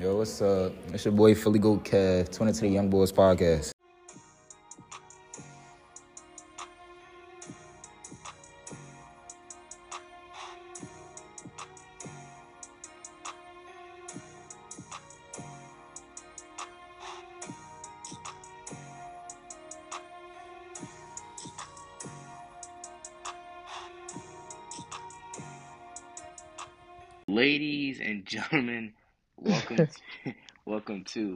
Yo, what's up? It's your boy Philly Goat Kev, tuning to the Youngbouls Podcast. Ladies and gentlemen,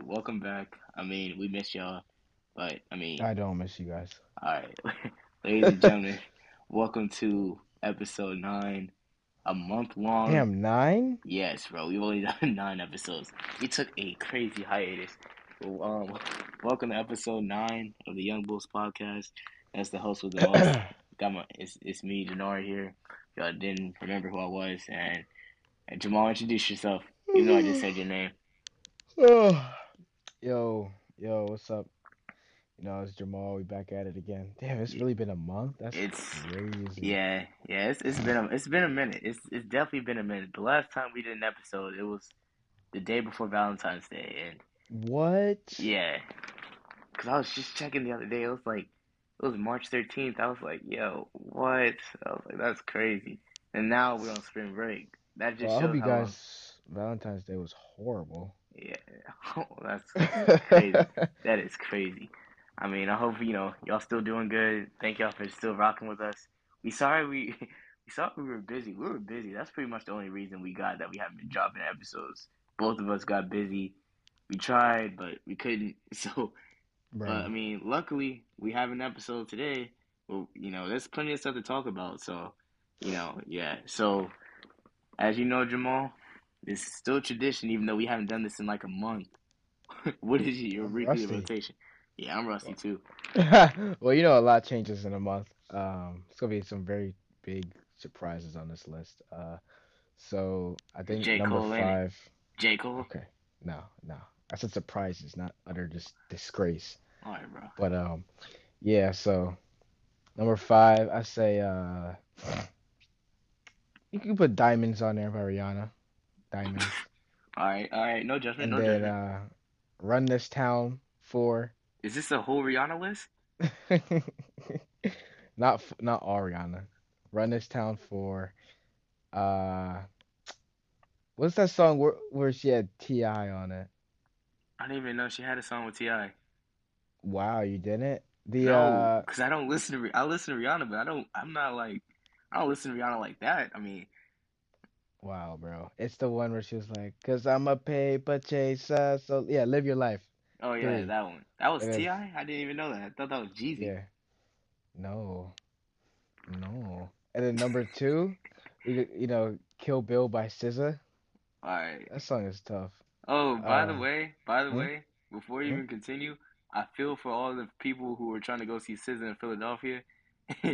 welcome back. I mean, we miss y'all, but I don't miss you guys. All right, ladies and gentlemen, welcome to episode 9, a month long. Damn, 9? Yes, bro. We've only done 9 episodes. We took a crazy hiatus. Welcome to episode 9 of the Youngbouls Podcast. That's the host with the most. It's me, Janari, here. Y'all didn't remember who I was, and Jamal, introduce yourself. You know I just said your name. Yo, what's up? You know, it's Jamal. We back at it again. Damn, it's really been a month. That's crazy. Yeah. It's been a minute. It's definitely been a minute. The last time we did an episode, it was the day before Valentine's Day. And what? Yeah, because I was just checking the other day. It was March 13th. I was like, yo, what? I was like, that's crazy. And now we're on spring break. That just shows you guys. Valentine's Day was horrible. Yeah, that's crazy. That is crazy. I mean, I hope y'all still doing good. Thank y'all for still rocking with us. We were busy. We were busy. That's pretty much the only reason we haven't been dropping episodes. Both of us got busy. We tried, but we couldn't. So, right. Luckily we have an episode today. Well, there's plenty of stuff to talk about. So, yeah. So, as you know, Jamal. It's still tradition, even though we haven't done this in like a month. What is your weekly rotation? Yeah, I'm rusty too. Well, a lot changes in a month. It's going to be some very big surprises on this list. So I think J. number Cole 5. J. Cole? Okay. No. I said surprises, not utter disgrace. All right, bro. But, yeah, so number 5, I say you can put Diamonds on there by Rihanna. Diamonds. All right. No judgment. And then Run This Town 4. Is this a whole Rihanna list? Not all Rihanna. Run This Town 4. What's that song where she had T.I. on it? I didn't even know she had a song with T.I. Wow, you didn't? No, because I don't listen to. I listen to Rihanna, but I don't listen to Rihanna like that. Wow, bro. It's the one where she was like, "Cause I'm a paper chaser." So yeah, live your life. Oh yeah, that one. That was T.I.? I didn't even know that. I thought that was Jeezy. Yeah. No. And then number 2, Kill Bill by SZA. All right. That song is tough. Oh, by the way, before you even continue, I feel for all the people who were trying to go see SZA in Philadelphia.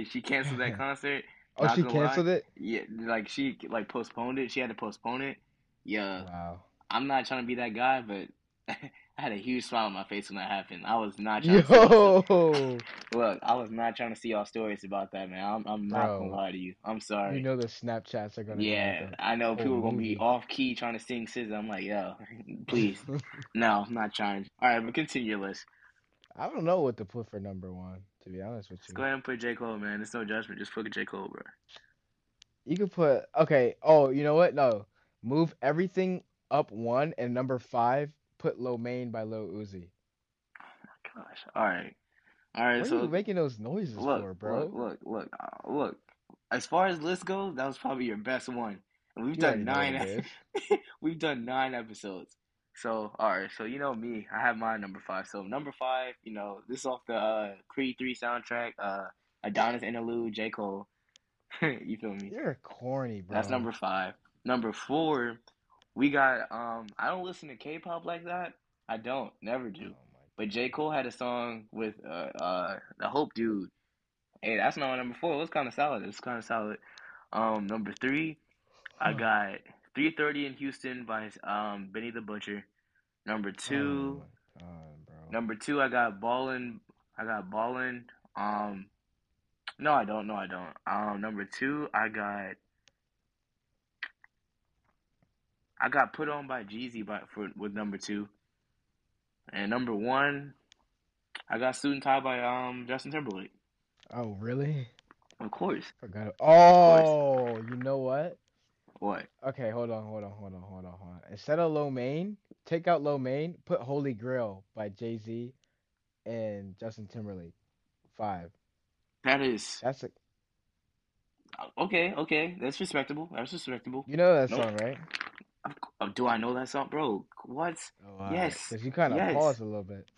She canceled that concert. Oh, she canceled it? Yeah, she postponed it. She had to postpone it. Yeah. Wow. I'm not trying to be that guy, but I had a huge smile on my face when that happened. I was not trying to see. Look, I was not trying to see y'all stories about that, man. I'm not going to lie to you. I'm sorry. You know the Snapchats are going to be I know people are going to be off-key trying to sing SZA. I'm like, yo, please. No, I'm not trying. All right, but continue your list. I don't know what to put for number 1, to be honest with you. Just go ahead and put J. Cole, man. There's no judgment. Just put J. Cole, bro. You could put... Okay. Oh, you know what? No. Move everything up 1, and number 5, put Lomaine by Lil Uzi. Oh, my gosh. All right. What are you making those noises for, bro? Look. As far as lists go, that was probably your best one. And we've done 9 We've done 9 episodes. So, all right, so you know me. I have my number 5. So, number 5, this is off the Creed 3 soundtrack, Adonis Interlude, J. Cole. You feel me? You're corny, bro. That's number 5. Number 4, we got, I don't listen to K-pop like that. I don't. Never do. But J. Cole had a song with the Hope Dude. Hey, that's not my number 4. It was kind of solid. Number 3, I got... 3:30 in Houston by Benny the Butcher. Number 2, oh my God, bro. Number 2, I got Ballin'. No, I don't. Number 2, I got. I got put on by Jeezy with number two. And number one, I got sued and tie by Justin Timberlake. Oh, really? Of course. Forgot. Oh, you know what? What? Okay, hold on. Instead of Lomain, take out Lomain, put Holy Grail by Jay-Z and Justin Timberlake. 5. That's Okay. That's respectable. You know that song, right? Do I know that song, bro? What? Oh, yes. Because you kind of paused a little bit.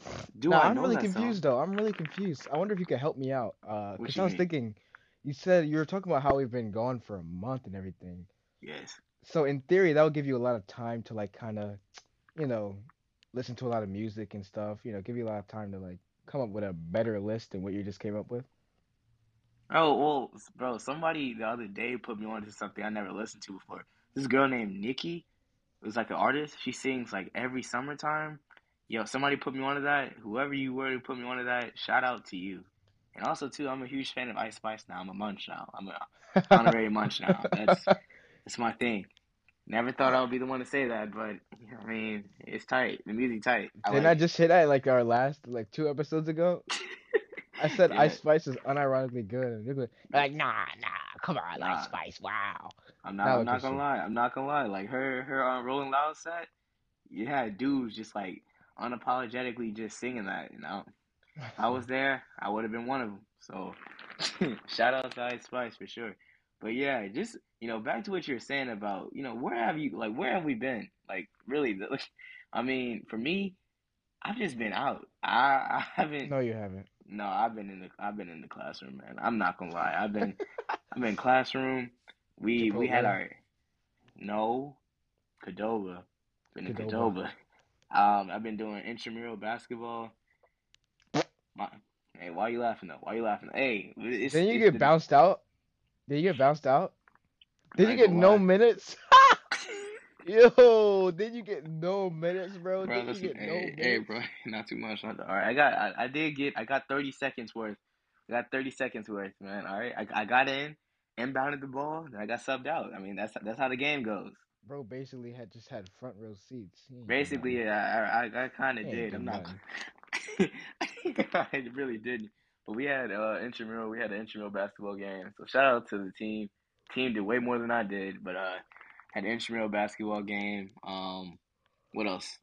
I'm really confused. I wonder if you could help me out. Because I was thinking, you said you were talking about how we've been gone for a month and everything. Yes. So in theory, that would give you a lot of time to like kind of, you know, listen to a lot of music and stuff. You know, give you a lot of time to like come up with a better list than what you just came up with. Oh, well, bro, somebody the other day put me on to something I never listened to before. This girl named Nikki was like an artist. She sings like every summertime. Yo, somebody put me on to that. Whoever you were who put me on to that, shout out to you. And also, too, I'm a huge fan of Ice Spice now. I'm a munch now. I'm an honorary munch now. That's my thing. Never thought I would be the one to say that, but, I mean, it's tight. The music tight. Didn't I just say that like our last, like 2 episodes ago? I said Ice Spice is unironically good. And you're like, nah, come on, Ice Spice, wow. I'm not gonna lie. Like her Rolling Loud set, you had dudes just like unapologetically just singing that. You know, I was there. I would have been one of them. So shout out to Ice Spice for sure. But yeah, just back to what you were saying about where have we been? Like really, I mean, for me, I've just been out. I haven't. No, you haven't. No, I've been in the classroom, man. I'm not gonna lie. I'm in classroom. We had Cadova. Been in Cadova. I've been doing intramural basketball. Hey, why are you laughing though? Hey, bounced out? Did you get bounced out? Did you get no minutes? Yo, did you get no minutes, bro? Hey, bro, not too much. All right, I got 30 seconds worth. Man. All right, I got in, inbounded the ball, and I got subbed out. I mean, that's how the game goes. Bro, basically had front row seats. Basically, yeah, I kind of did. I'm not. I really didn't. But we had an intramural basketball game. So shout out to the team. Team did way more than I did, but had an intramural basketball game. What else?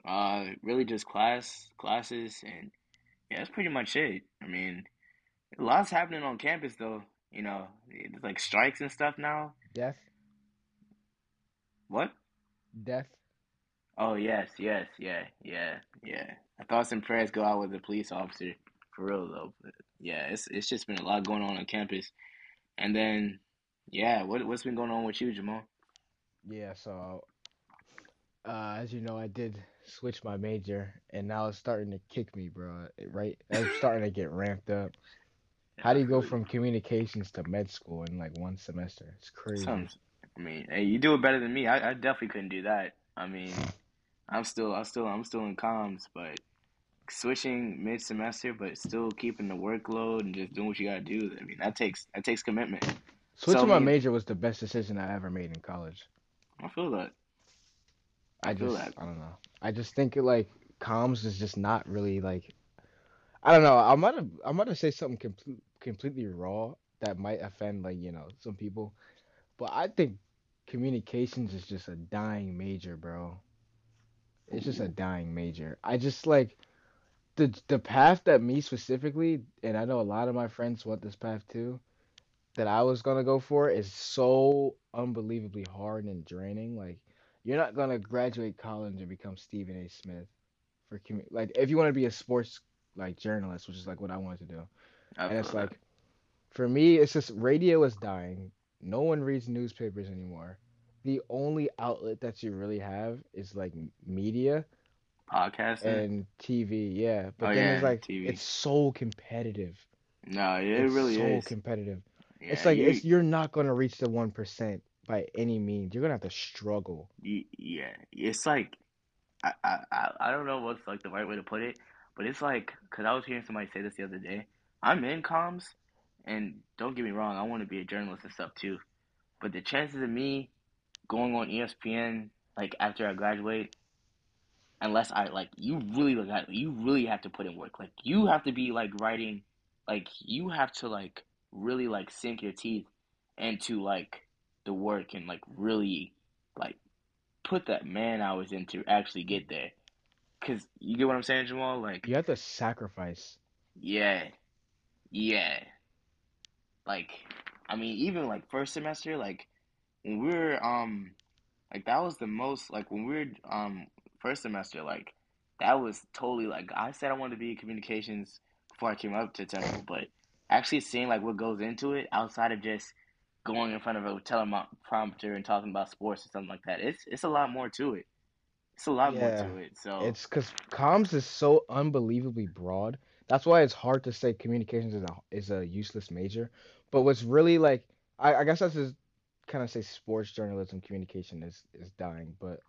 Really just classes, and yeah, that's pretty much it. I mean, a lot's happening on campus though. You know, it's like strikes and stuff now. Death. What? Death. Oh yes. Our thoughts and prayers go out with the police officer, for real though. But yeah, it's just been a lot going on campus, and then yeah, what's been going on with you, Jamal? Yeah, so as you know, I did switch my major, and now it's starting to kick me, bro. Right, it's starting to get ramped up. How do you go from communications to med school in like one semester? It's crazy. I mean, hey, you do it better than me. I definitely couldn't do that. I mean, I'm still in comms, but switching mid semester, but still keeping the workload and just doing what you gotta do. I mean, that takes commitment. Switching my major was the best decision I ever made in college. I feel that. I don't know. I just think like comms is just not really like. I don't know. I might have said something completely raw that might offend like some people, but I think communications is just a dying major, bro. It's just a dying major. I just like the path that me specifically, and I know a lot of my friends want this path too, that I was gonna go for is so unbelievably hard and draining. Like, you're not gonna graduate college and become Stephen A. Smith for like if you want to be a sports journalist, which is like what I wanted to do. And it's like, for me, it's just radio is dying. No one reads newspapers anymore. The only outlet that you really have is like media, podcasting, and TV. Yeah, but it's like TV. It's so competitive. No, it really is so competitive. Yeah, it's like you're not going to reach the 1% by any means. You're going to have to struggle. Yeah. It's like, I don't know what's like the right way to put it, but it's like, because I was hearing somebody say this the other day. I'm in comms, and don't get me wrong, I want to be a journalist and stuff too. But the chances of me going on ESPN like after I graduate, unless I like you really have to put in work. Like you have to be like writing, like you have to like really like sink your teeth into like the work and like really like put that man hours in to actually get there. Cause you get what I'm saying, Jamal? Like you have to sacrifice. Yeah. Like, I mean, even like first semester, like when we were like that was the most like when we were first semester, like that was totally like I said I wanted to be in communications before I came up to Temple, but actually seeing like what goes into it outside of just going in front of a teleprompter and talking about sports or something like that, it's a lot more to it. It's a lot more to it. So it's because comms is so unbelievably broad. That's why it's hard to say communications is a useless major. But what's really like, I guess that's just kind of say sports journalism communication is dying. But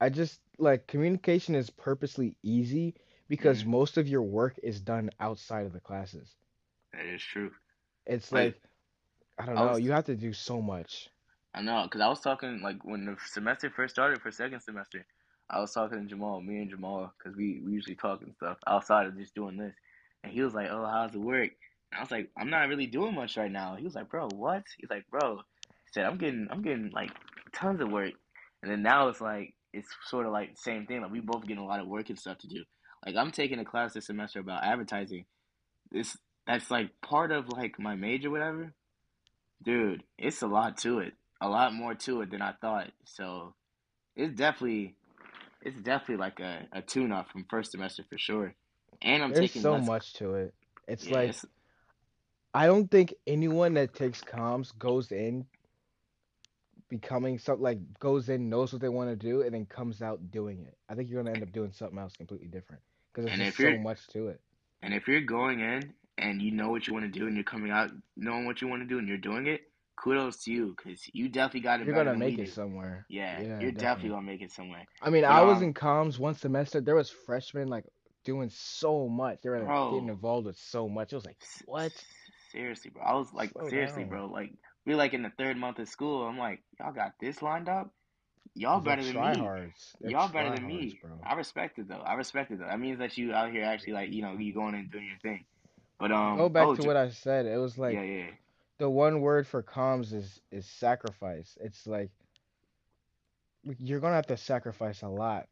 I just like communication is purposely easy because most of your work is done outside of the classes. That is true. It's like I don't know. You have to do so much. I know, because I was talking, like, when the semester first started for second semester, I was talking to Jamal, me and Jamal, because we usually talk and stuff outside of just doing this. And he was like, oh, how's it work? And I was like, I'm not really doing much right now. He was like, bro, what? He's like, bro, he said, I'm getting, like, tons of work. And then now it's, like, it's sort of, like, the same thing. Like, we both getting a lot of work and stuff to do. Like, I'm taking a class this semester about advertising. That's, like, part of, like, my major whatever. Dude, it's a lot to it. A lot more to it than I thought. So it's definitely like a tune-up from first semester for sure. And I'm taking so much to it. It's like I don't think anyone that takes comms goes in becoming something, like goes in, knows what they want to do, and then comes out doing it. I think you're going to end up doing something else completely different because there's so much to it. And if you're going in and you know what you want to do and you're coming out knowing what you want to do and you're doing it, kudos to you, because you definitely got it. You're gonna make it somewhere. Yeah, you're definitely gonna make it somewhere. I mean, I was in comms one semester. There was freshmen like doing so much. They were like, getting involved with so much. It was like, what? Seriously, bro. I was like, Slow down, bro. Like we're like in the third month of school. I'm like, y'all got this lined up. Y'all better than me. Y'all better than me. Bro. I respect it though. That means that you out here actually like you going and doing your thing. But go back to what I said. It was like the one word for comms is sacrifice. It's like you're going to have to sacrifice a lot,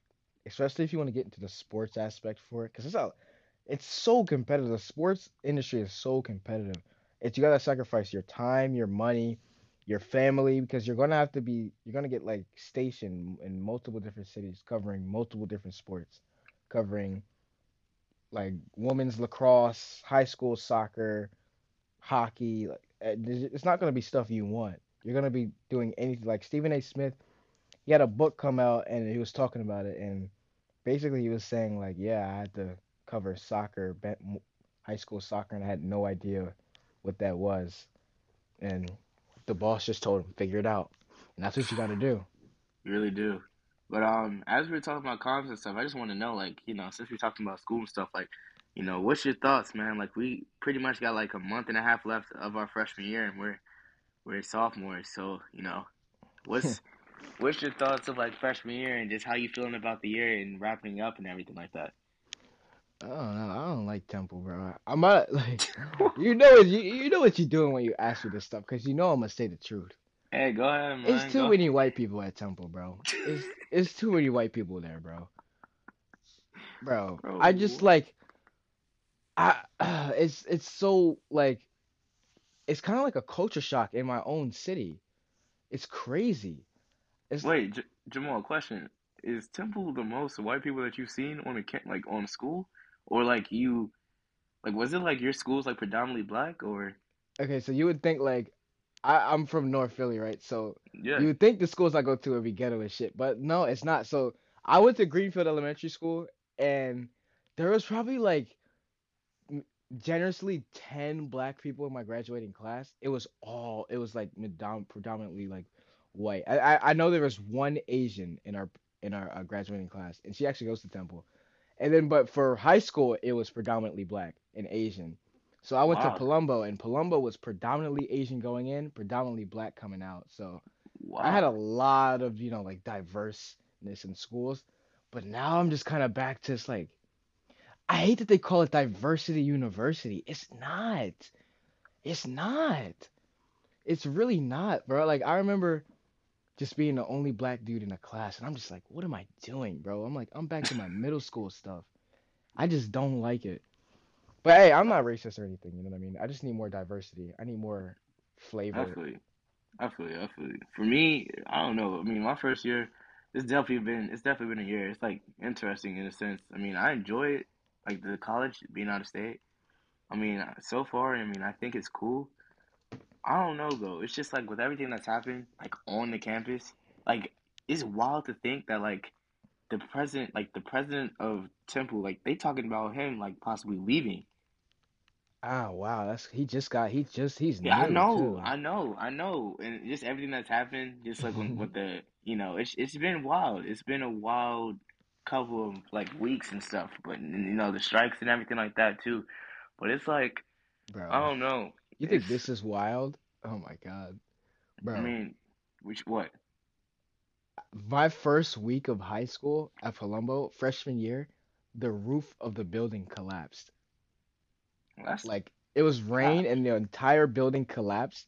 especially if you want to get into the sports aspect for it. Because it's so competitive. The sports industry is so competitive. You got to sacrifice your time, your money, your family, because you're going to get like stationed in multiple different cities covering multiple different sports, covering like women's lacrosse, high school soccer, hockey, like, it's not going to be stuff you want. You're going to be doing anything. Like Stephen A. Smith, he had a book come out and he was talking about it. And basically he was saying like, I had to cover soccer, high school soccer, and I had no idea what that was. And the boss just told him, figure it out. And that's what you got to do. You really do. But as we were talking about comms and stuff, I just want to know, like, since we're talking about school and stuff, like, what's your thoughts, man? Like, we pretty much got, like, a month and a half left of our freshman year, and we're sophomores. So, what's your thoughts of, like, freshman year and just how you feeling about the year and wrapping up and everything like that? I don't know. I don't like Temple, bro. I'm not, like, you know what you're doing when you ask me this stuff, because you know I'm going to say the truth. Hey, go ahead, man. It's too many white people at Temple, bro. It's too many white people there, bro. Bro, I just, like... it's so like, it's kind of like a culture shock in my own city. It's crazy. Wait, Jamal, question: is Temple the most white people that you've seen on on school, or like you, like was it like your school's like predominantly black or? Okay, so you would think like, I'm from North Philly, right? So you would think the schools I go to would be ghetto and shit, but no, it's not. So I went to Greenfield Elementary School, and there was probably like, generously 10 black people in my graduating class. It was like predominantly like white. I know there was one Asian in our graduating class, and she actually goes to Temple. And then, but for high school, it was predominantly black and Asian. So I went to Palumbo, and Palumbo was predominantly Asian going in, predominantly black coming out. So Wow. I had a lot of, you know, like diverseness in schools, but now I'm just kind of back to this, like, I hate that they call it diversity university. It's not. It's really not, bro. Like, I remember just being the only black dude in a class, and I'm just like, what am I doing, bro? I'm like, I'm back to my middle school stuff. I just don't like it. But, hey, I'm not racist or anything, you know what I mean? I just need more diversity. I need more flavor. I feel you. For me, I don't know. I mean, my first year, it's definitely been a year. It's, like, interesting in a sense. I mean, I enjoy it, like, the college, being out of state. I mean, so far, I mean, I think it's cool. I don't know, though. It's just, like, with everything that's happened, like, on the campus, like, it's wild to think that, like, the president of Temple, like, they talking about him, like, possibly leaving. Ah, wow. He's new, too. I know. And just everything that's happened, just, like, with the, you know, it's been wild. It's been a wild couple of, like, weeks and stuff. But, you know, the strikes and everything like that, too. But it's like, bro, I don't know. You think this is wild? Oh, my God. Bro. I mean, what? My first week of high school at Palumbo, freshman year, the roof of the building collapsed. That's like, it was rain, and the entire building collapsed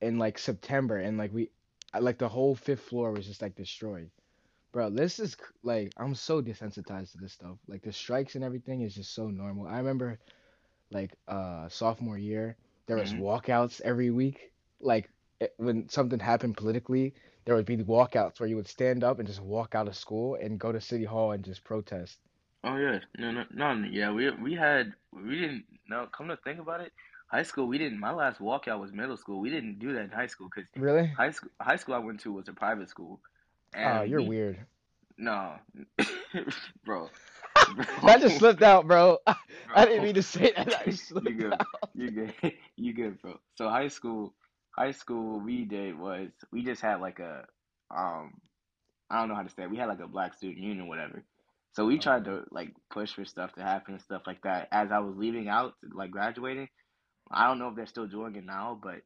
in, like, September. And, like, the whole fifth floor was just, like, destroyed. Bro, this is, like, I'm so desensitized to this stuff. Like, the strikes and everything is just so normal. I remember, like, sophomore year, there was walkouts every week. Like, when something happened politically, there would be walkouts where you would stand up and just walk out of school and go to City Hall and just protest. Oh, yeah. No. Yeah, we didn't, come to think about it, high school, we didn't, my last walkout was middle school. We didn't do that in high school. Cause really? High school I went to was a private school. Oh, you're weird. No. Bro. That just slipped out, bro. I didn't mean to say that. I just slipped out. You good, bro. So high school we did was, we just had like a, I don't know how to say it. We had like a black student union, whatever. So we tried to like push for stuff to happen and stuff like that. As I was leaving out, like graduating, I don't know if they're still doing it now, but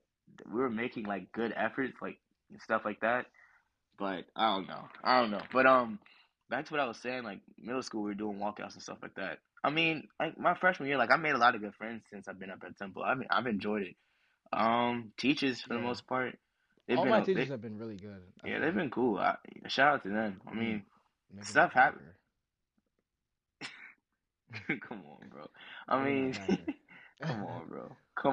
we were making like good efforts, like stuff like that. But I don't know. But back to what I was saying, like middle school, we were doing walkouts and stuff like that. I mean, like my freshman year, like I made a lot of good friends since I've been up at Temple. I've enjoyed it. Teachers for the most part, all my teachers have been really good. Yeah, they've been cool. Shout out to them. I mean, stuff happened. Come on, bro. I mean, come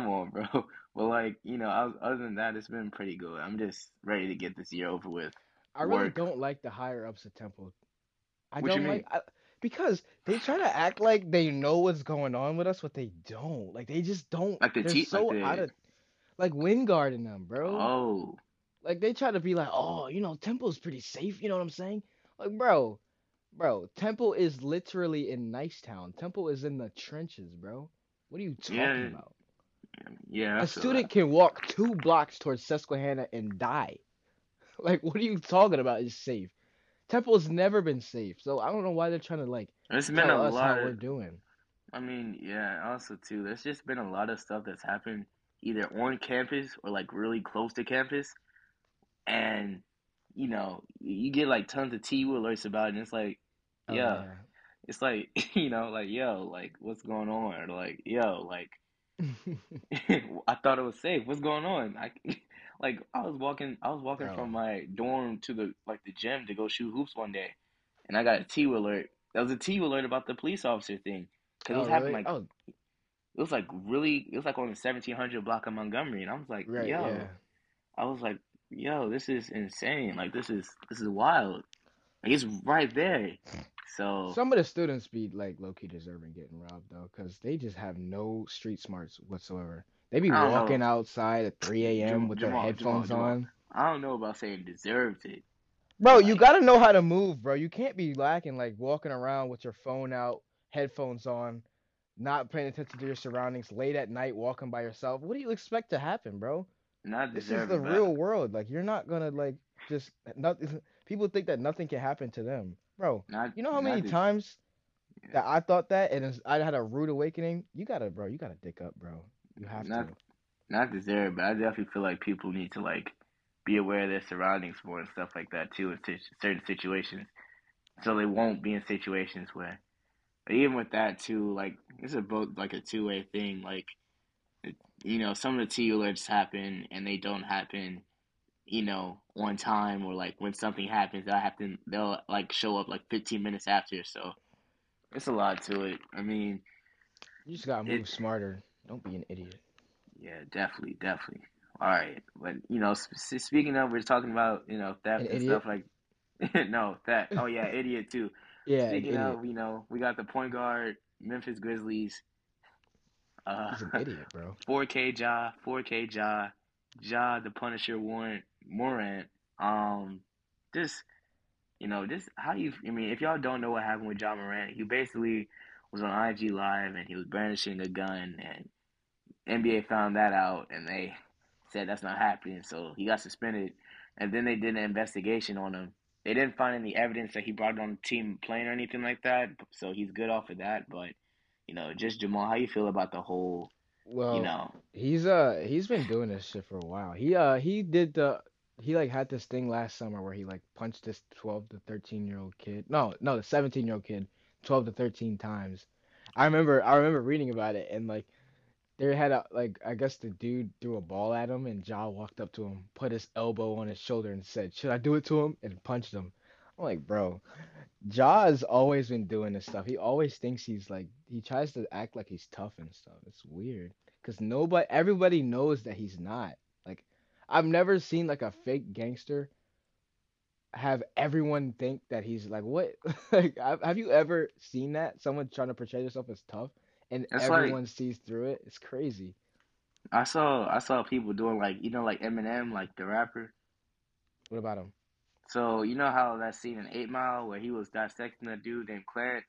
on, bro. Well, like, you know, other than that, it's been pretty good. I'm just ready to get this year over with. I really don't like the higher ups at Temple. Because they try to act like they know what's going on with us, but they don't. Like, they just don't. Like, Like, Wingard and them, bro. Oh. Like, they try to be like, oh, you know, Temple's pretty safe. You know what I'm saying? Like, bro, Temple is literally in Nice Town. Temple is in the trenches, bro. What are you talking about? Yeah. A student can walk 2 blocks towards Susquehanna and die. Like, what are you talking about? It's safe. Temple's never been safe, so I don't know why they're trying to like tell us how we're doing. I mean, yeah. Also, too, there's just been a lot of stuff that's happened either on campus or like really close to campus, and you know, you get like tons of T alerts about it, and it's like. Yeah. It's like, you know, like, yo, like, what's going on? Or like, yo, like, I thought it was safe. What's going on? I was walking from my dorm to the gym to go shoot hoops one day, and I got a T alert. That was a T alert about the police officer thing. Cause it was like on the 1700 block of Montgomery. And I was like, right, yo, yeah. I was like, yo, this is insane. Like, this is wild. Like, it's right there. So some of the students be like low-key deserving getting robbed though, because they just have no street smarts whatsoever. They be walking outside at 3 a.m. with their headphones on. I don't know about saying deserved it, bro. Like, you gotta know how to move, bro. You can't be lacking like walking around with your phone out, headphones on, not paying attention to your surroundings, late at night walking by yourself. What do you expect to happen, bro? This is the real world. Like, you're not gonna like just nothing. People think that nothing can happen to them. Bro, you know how many times that I thought that and I had a rude awakening? You gotta dick up, bro. You have to. Not deserve, but I definitely feel like people need to, like, be aware of their surroundings more and stuff like that too in certain situations, so they won't be in situations where. But even with that too, like this is both like a two-way thing. Like, you know, some of the TU alerts happen and they don't happen, you know, on time, or like when something happens, they'll like show up like 15 minutes after. So it's a lot to it. I mean, you just gotta move smarter. Don't be an idiot. Yeah, definitely. All right, but you know, speaking of, we're talking about, you know, theft and stuff like no theft. Oh yeah, idiot too. Yeah, speaking of, you know, we got the point guard, Memphis Grizzlies. He's an idiot, bro. 4K Ja, the Punisher, Morant. If y'all don't know what happened with Ja Morant, he basically was on IG Live and he was brandishing a gun, and NBA found that out and they said that's not happening, so he got suspended. And then they did an investigation on him. They didn't find any evidence that he brought it on the team plane or anything like that, so he's good off of that. But, you know, just Jamal, how you feel about the whole? Well, you know, he's been doing this shit for a while. He had this thing last summer where he like punched this 12 to 13 year old kid. No, the 17-year-old kid 12 to 13 times. I remember reading about it, and like there had I guess the dude threw a ball at him, and Ja walked up to him, put his elbow on his shoulder, and said, "Should I do it to him?" and punched him. I'm like, bro, Ja's always been doing this stuff. He always thinks he's like, he tries to act like he's tough and stuff. It's weird because everybody knows that he's not. Like, I've never seen like a fake gangster have everyone think that he's like, what? Like, have you ever seen that? Someone trying to portray themselves as tough and that's everyone sees through it. It's crazy. I saw people doing like, you know, like Eminem, like the rapper. What about him? So, you know how that scene in 8 Mile where he was dissecting a dude named Clarence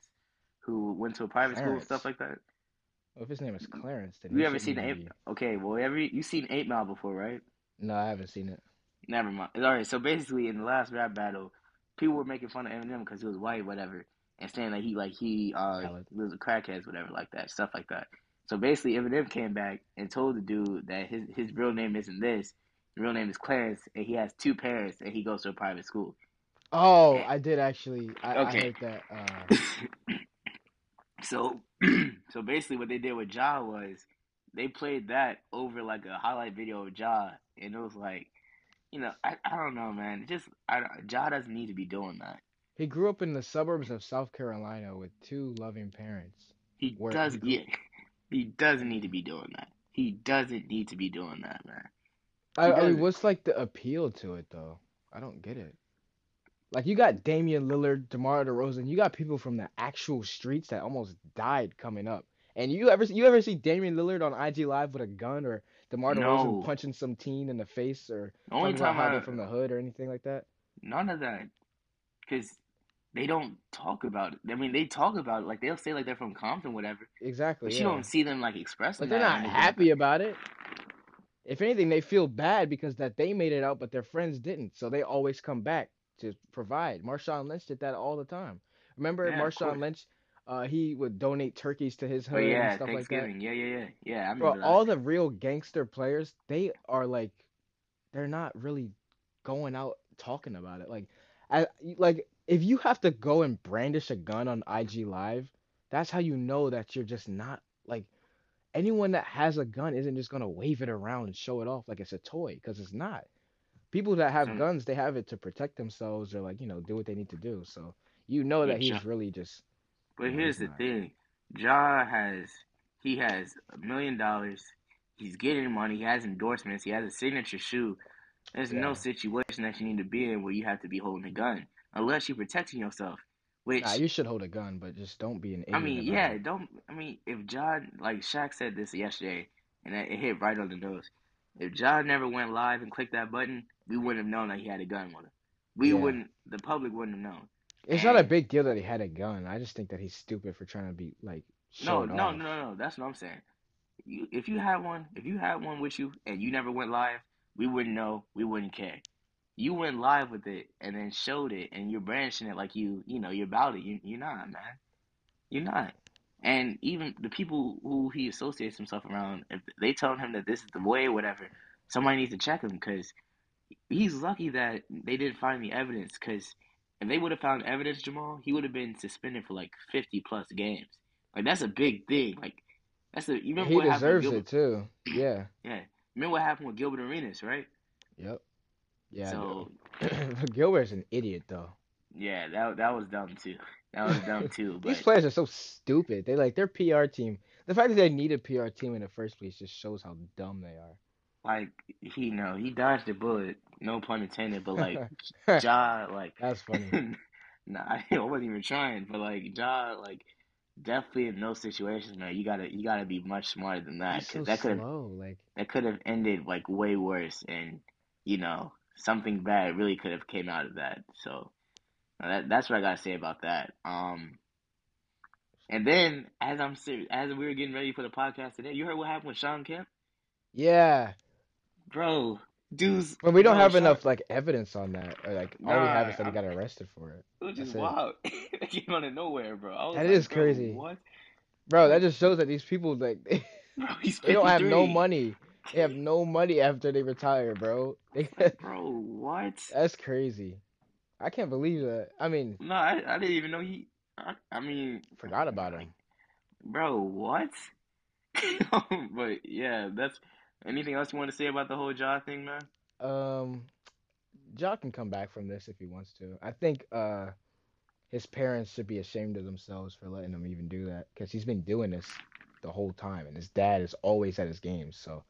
who went to a private school and stuff like that? Well, if his name is Clarence, then you ever seen 8 Mile? Okay, well, you've seen 8 Mile before, right? No, I haven't seen it. Never mind. All right, so basically in the last rap battle, people were making fun of Eminem because he was white, whatever, and saying that he was a crackhead, whatever, like that, stuff like that. So basically Eminem came back and told the dude that his real name isn't this. The real name is Clarence, and he has two parents, and he goes to a private school. Oh, and I did actually. I heard that. So basically what they did with Ja was they played that over, like, a highlight video of Ja, and it was like, you know, I don't know, man. Ja doesn't need to be doing that. He grew up in the suburbs of South Carolina with two loving parents. He doesn't need to be doing that. He doesn't need to be doing that, man. I mean, what's like the appeal to it though? I don't get it. Like, you got Damian Lillard, DeMar DeRozan, you got people from the actual streets that almost died coming up. And you ever see Damian Lillard on IG Live with a gun, or DeMar DeRozan punching some teen in the face, or only time about from the hood or anything like that? None of that, because they don't talk about it. I mean, they talk about it, like they'll say like they're from Compton, whatever. Exactly. But you don't see them like expressing. Like, they're not happy about it. If anything, they feel bad because that they made it out, but their friends didn't. So they always come back to provide. Marshawn Lynch did that all the time. Remember, yeah, Marshawn Lynch, he would donate turkeys to his hood and stuff like that. Yeah, I remember that. All the real gangster players, they are like, they're not really going out talking about it. Like, if you have to go and brandish a gun on IG Live, that's how you know that you're just not like. Anyone that has a gun isn't just going to wave it around and show it off like it's a toy, because it's not. People that have guns, they have it to protect themselves or, like, you know, do what they need to do. So, you know that he's really just... But here's the thing. Ja has $1 million. He's getting money. He has endorsements. He has a signature shoe. There's no situation that you need to be in where you have to be holding a gun, unless you're protecting yourself. You should hold a gun, but just don't be an idiot. I mean, if Ja, like Shaq said this yesterday, and it hit right on the nose. If Ja never went live and clicked that button, we wouldn't have known that he had a gun with him. The public wouldn't have known. It's not a big deal that he had a gun. I just think that he's stupid for trying to be, like, No, that's what I'm saying. If you had one with you and you never went live, we wouldn't know, we wouldn't care. You went live with it and then showed it, and you're brandishing it like you're about it. You're not, man. You're not. And even the people who he associates himself around, if they tell him that this is the way or whatever, somebody needs to check him, because he's lucky that they didn't find the evidence, because if they would have found evidence, Jamal, he would have been suspended for like 50-plus games. Like, that's a big thing. Like, that's a, you remember what happened? He deserves it too. Yeah. Yeah. Remember what happened with Gilbert Arenas, right? Yep. Yeah. So Gilbert's an idiot, though. Yeah, that was dumb too. That was dumb too. But... these players are so stupid. They like their PR team. The fact that they need a PR team in the first place just shows how dumb they are. Like, he, no, he dodged a bullet. No pun intended. But like, Ja, like, that's funny. Nah, I wasn't even trying. But like, Ja, like, definitely in those situations, man, you gotta be much smarter than that. He's 'cause so that could have, like, that could have ended like way worse, and you know, something bad really could have came out of that. So that's what I gotta say about that. And then as we were getting ready for the podcast today, you heard what happened with Sean Kemp? Yeah, bro, dudes. But we don't have enough like evidence on that, or like all we have is that he got arrested for it. It was just wild. It came out of nowhere, bro. That is crazy. What? Bro, that just shows that these people, like, they don't have no money. They have no money after they retire, bro. Bro, what? That's crazy. I can't believe that. I mean, no, I didn't even know he. I mean, forgot about him. Bro, what? But yeah, that's. Anything else you want to say about the whole Ja thing, man? Ja can come back from this if he wants to. I think his parents should be ashamed of themselves for letting him even do that, because he's been doing this the whole time, and his dad is always at his games. So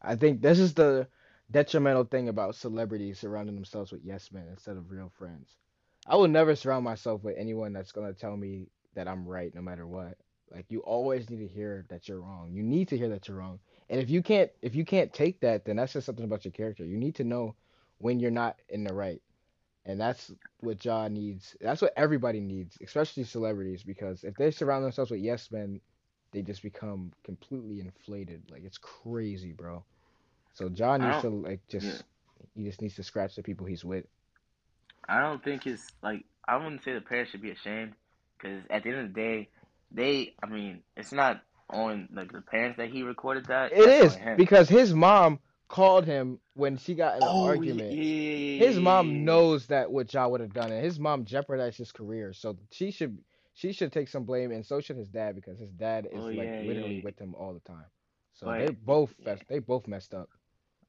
I think this is the detrimental thing about celebrities surrounding themselves with yes men instead of real friends. I will never surround myself with anyone that's going to tell me that I'm right no matter what. Like, you always need to hear that you're wrong. You need to hear that you're wrong. And if you can't take that, then that's just something about your character. You need to know when you're not in the right. And that's what Ja needs. That's what everybody needs, especially celebrities, because if they surround themselves with yes men, they just become completely inflated. Like, it's crazy, bro. So Ja needs to, like, just he just needs to scratch the people he's with. I don't think it's like, I wouldn't say the parents should be ashamed, because at the end of the day, it's not on like the parents that he recorded that. It is, because his mom called him when she got in an argument. Yeah. His mom knows that what Ja would have done, and his mom jeopardized his career. So she should take some blame, and so should his dad, because his dad is literally with him all the time. So they both messed up.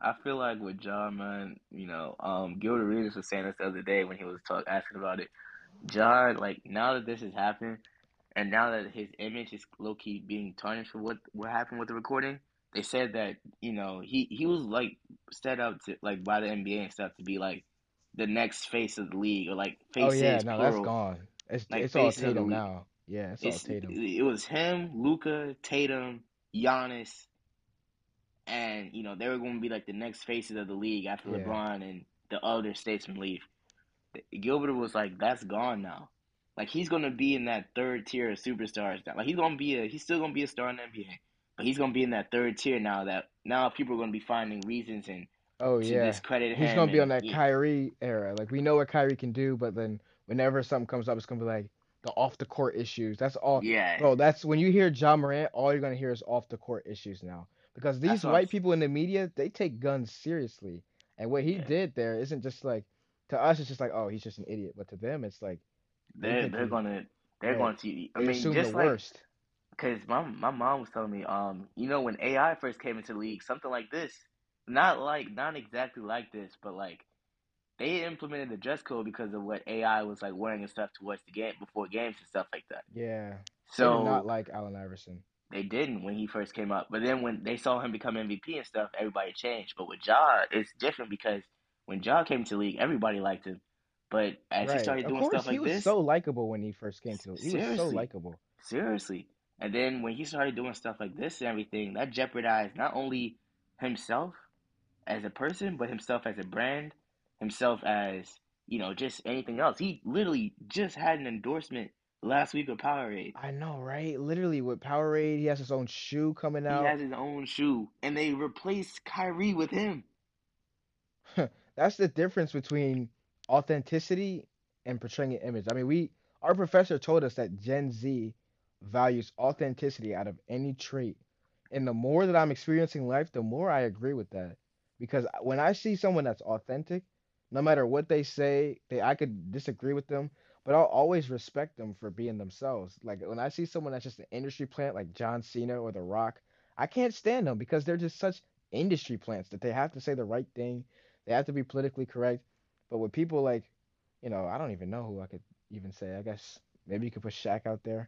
I feel like with Ja, man, you know, Gilbert Arenas was saying this the other day when he was asking about it. Ja, like, now that this has happened, and now that his image is low-key being tarnished for what happened with the recording, they said that, you know, he was, like, set up to, like, by the NBA and stuff to be, like, the next face of the league, or, like, faces. Oh, yeah, no, plural. That's gone. It's, like, it's all Tatum now. Yeah, it's all Tatum. It was him, Luka, Tatum, Giannis, and, you know, they were going to be, like, the next faces of the league after LeBron and the other statesmen leave. Gilbert was like, that's gone now. Like, he's going to be in that third tier of superstars now. Like, he's still going to be a star in the NBA, but he's going to be in that third tier now, that now people are going to be finding reasons and to discredit him. He's going to be on that Kyrie era. Like, we know what Kyrie can do, but then whenever something comes up, it's going to be like the off-the-court issues. That's all. Yeah. Bro, that's when you hear Ja Morant, all you're going to hear is off-the-court issues now. Because these white people in the media, they take guns seriously. And what he did there isn't just like, to us, it's just like, oh, he's just an idiot. But to them, it's like, They're going to. I mean, assume just the worst. Because my mom was telling me, you know, when AI first came into the league, something like this, not exactly like this, but like they implemented the dress code because of what AI was like wearing and stuff towards the game before games and stuff like that. Yeah. So they did not like Allen Iverson. They didn't when he first came up, but then when they saw him become MVP and stuff, everybody changed. But with Ja, it's different, because when Ja came to the league, everybody liked him. But as he started doing stuff like this... he was so likable when he first came to it. He was so likable. Seriously. And then when he started doing stuff like this and everything, that jeopardized not only himself as a person, but himself as a brand, himself as, you know, just anything else. He literally just had an endorsement last week with Powerade. I know, right? Literally, with Powerade, he has his own shoe coming out. He has his own shoe. And they replaced Kyrie with him. That's the difference between... authenticity and portraying an image. I mean, our professor told us that Gen Z values authenticity out of any trait. And the more that I'm experiencing life, the more I agree with that. Because when I see someone that's authentic, no matter what they say, I could disagree with them, but I'll always respect them for being themselves. Like when I see someone that's just an industry plant like John Cena or The Rock, I can't stand them because they're just such industry plants that they have to say the right thing. They have to be politically correct. But with people like, I don't even know who I could even say. I guess maybe you could put Shaq out there.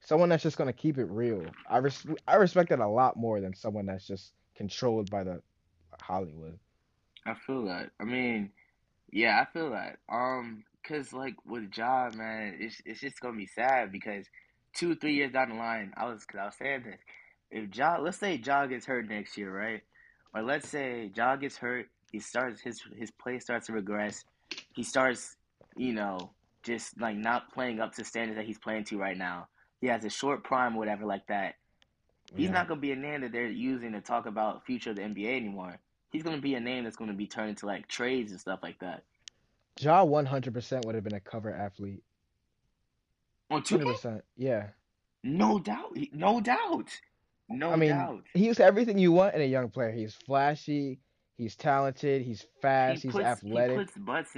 Someone that's just going to keep it real. I respect that a lot more than someone that's just controlled by the Hollywood. I feel that. I mean, yeah, I feel that. Because, like, with Ja, man, it's just going to be sad because 2-3 years down the line, I was saying this. If Ja, let's say Ja gets hurt next year, right? Or let's say Ja gets hurt, he starts his play starts to regress. He starts, just, like, not playing up to standards that he's playing to right now. He has a short prime or whatever like that. He's not going to be a name that they're using to talk about future of the NBA anymore. He's going to be a name that's going to be turned into, like, trades and stuff like that. Ja 100% would have been a cover athlete. On 2K? Yeah. No doubt. No doubt. He's everything you want in a young player. He's flashy. He's talented. He's fast. He's athletic. He puts butts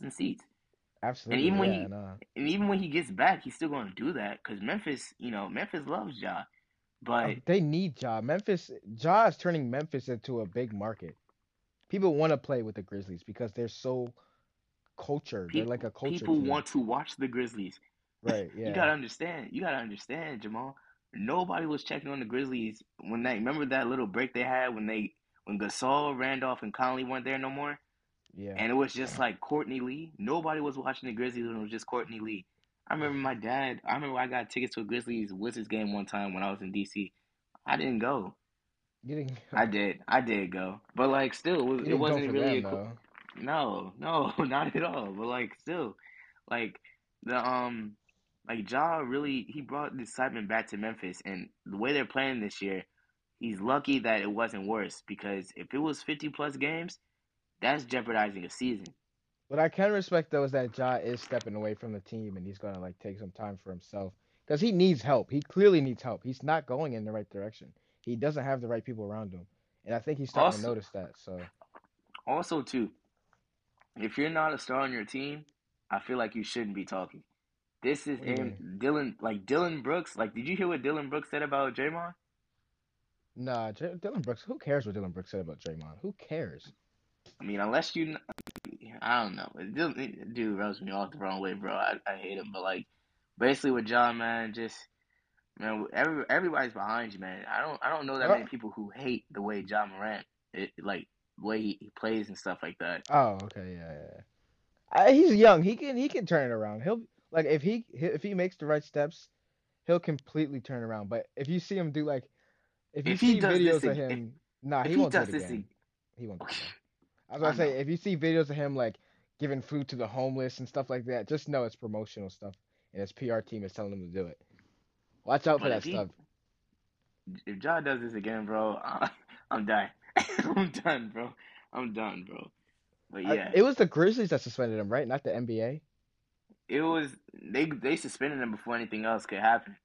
in seats. Absolutely. And even when he gets back, he's still going to do that because Memphis, Memphis loves Ja. But they need Ja. Ja is turning Memphis into a big market. People want to play with the Grizzlies because they're so cultured. They're like a culture. People want to watch the Grizzlies. Right. Yeah. You gotta understand, Jamal. Nobody was checking on the Grizzlies when they remember that little break they had when Gasol, Randolph, and Conley weren't there no more. Yeah. And it was just like Courtney Lee. Nobody was watching the Grizzlies when it was just Courtney Lee. I remember I got tickets to a Grizzlies Wizards game one time when I was in DC. I didn't go. You didn't go. I did go. But like still it wasn't really them, No, not at all. But like still. Like the Ja really he brought the excitement back to Memphis, and the way they're playing this year, he's lucky that it wasn't worse because if it was 50-plus games, that's jeopardizing a season. What I can respect though is that Ja is stepping away from the team and he's gonna like take some time for himself because he needs help. He clearly needs help. He's not going in the right direction. He doesn't have the right people around him, and I think he's starting to notice that. So, also too, if you're not a star on your team, I feel like you shouldn't be talking. This is him, Dylan Brooks. Like, did you hear what Dylan Brooks said about Draymond? Nah, Dylan Brooks. Who cares what Dylan Brooks said about Draymond? Who cares? I mean, unless you, I don't know. Dude rubs me off the wrong way, bro. I hate him, but like, basically with John, man, everybody's behind you, man. I don't know that many people who hate the way Ja Morant, the way he plays and stuff like that. Oh, okay, yeah. He's young. He can turn it around. He'll. Like, if he makes the right steps, he'll completely turn around. But if you see him do, like, if you see videos of him, he won't do it again. I was going to say, if you see videos of him, like, giving food to the homeless and stuff like that, just know it's promotional stuff, and his PR team is telling him to do it. Watch out for that stuff. If Ja does this again, bro, I'm done. I'm done, bro. But, yeah. It was the Grizzlies that suspended him, right? Not the NBA? It was they suspended him before anything else could happen.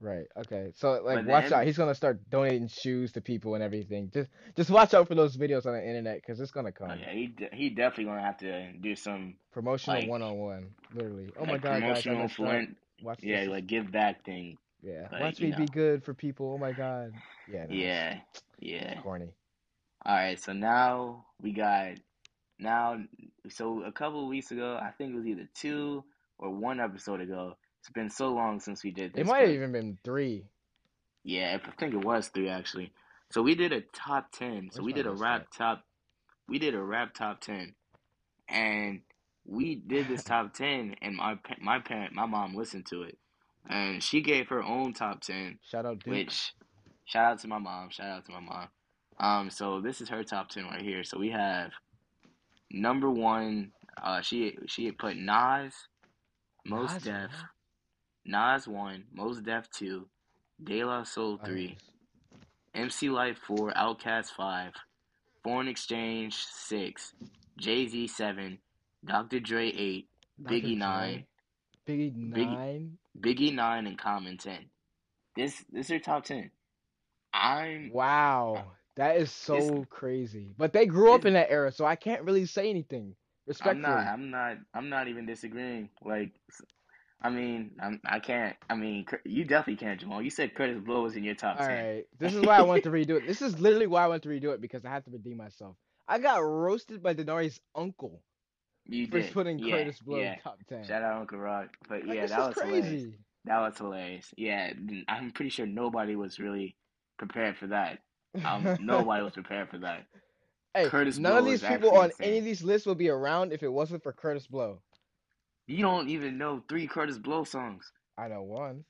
Right. Okay. So like, watch out. He's gonna start donating shoes to people and everything. Just watch out for those videos on the internet because it's gonna come. Oh, yeah, he definitely gonna have to do some promotional 1-on-1. Literally. Oh like my god. Promotional fluent. Yeah. This. Like give back thing. Yeah. Like, watch me be good for people. Oh my god. Yeah. No, yeah. Corny. All right. So now we got. So a couple of weeks ago, I think it was either 2 or 1 episode ago. It's been so long since we did this. It might have even been 3. Yeah, I think it was 3 actually. So we did a top 10. So we did a rap top 10, and we did this top 10. And my mom listened to it, and she gave her own top 10. Shout out, Duke. Shout out to my mom. So this is her top 10 right here. So we have. Number 1, she had put Nas, Mos Def, Nas 1, Mos Def 2, De La Soul 3, MC Lyte 4, Outkast 5, Foreign Exchange 6, Jay-Z 7, Dr. Dre 8, Biggie 9, and Common 10. This is your top 10. I'm wow. That is so crazy. But they grew up in that era, so I can't really say anything. Respectfully. I'm not even disagreeing. Like, you definitely can't, Jamal. You said Curtis Blow was in your top 10. All right. This is why I wanted to redo it. This is literally why I wanted to redo it, because I had to redeem myself. I got roasted by Denari's uncle. You did. For putting Curtis Blow in top 10. Shout out Uncle Rock. But yeah, that was crazy. Hilarious. That was hilarious. Yeah, I'm pretty sure nobody was really prepared for that. Nobody was prepared for that. Hey, Curtis none Blow of these people on insane. Any of these lists would be around if it wasn't for Curtis Blow. You don't even know 3 Curtis Blow songs. I know one.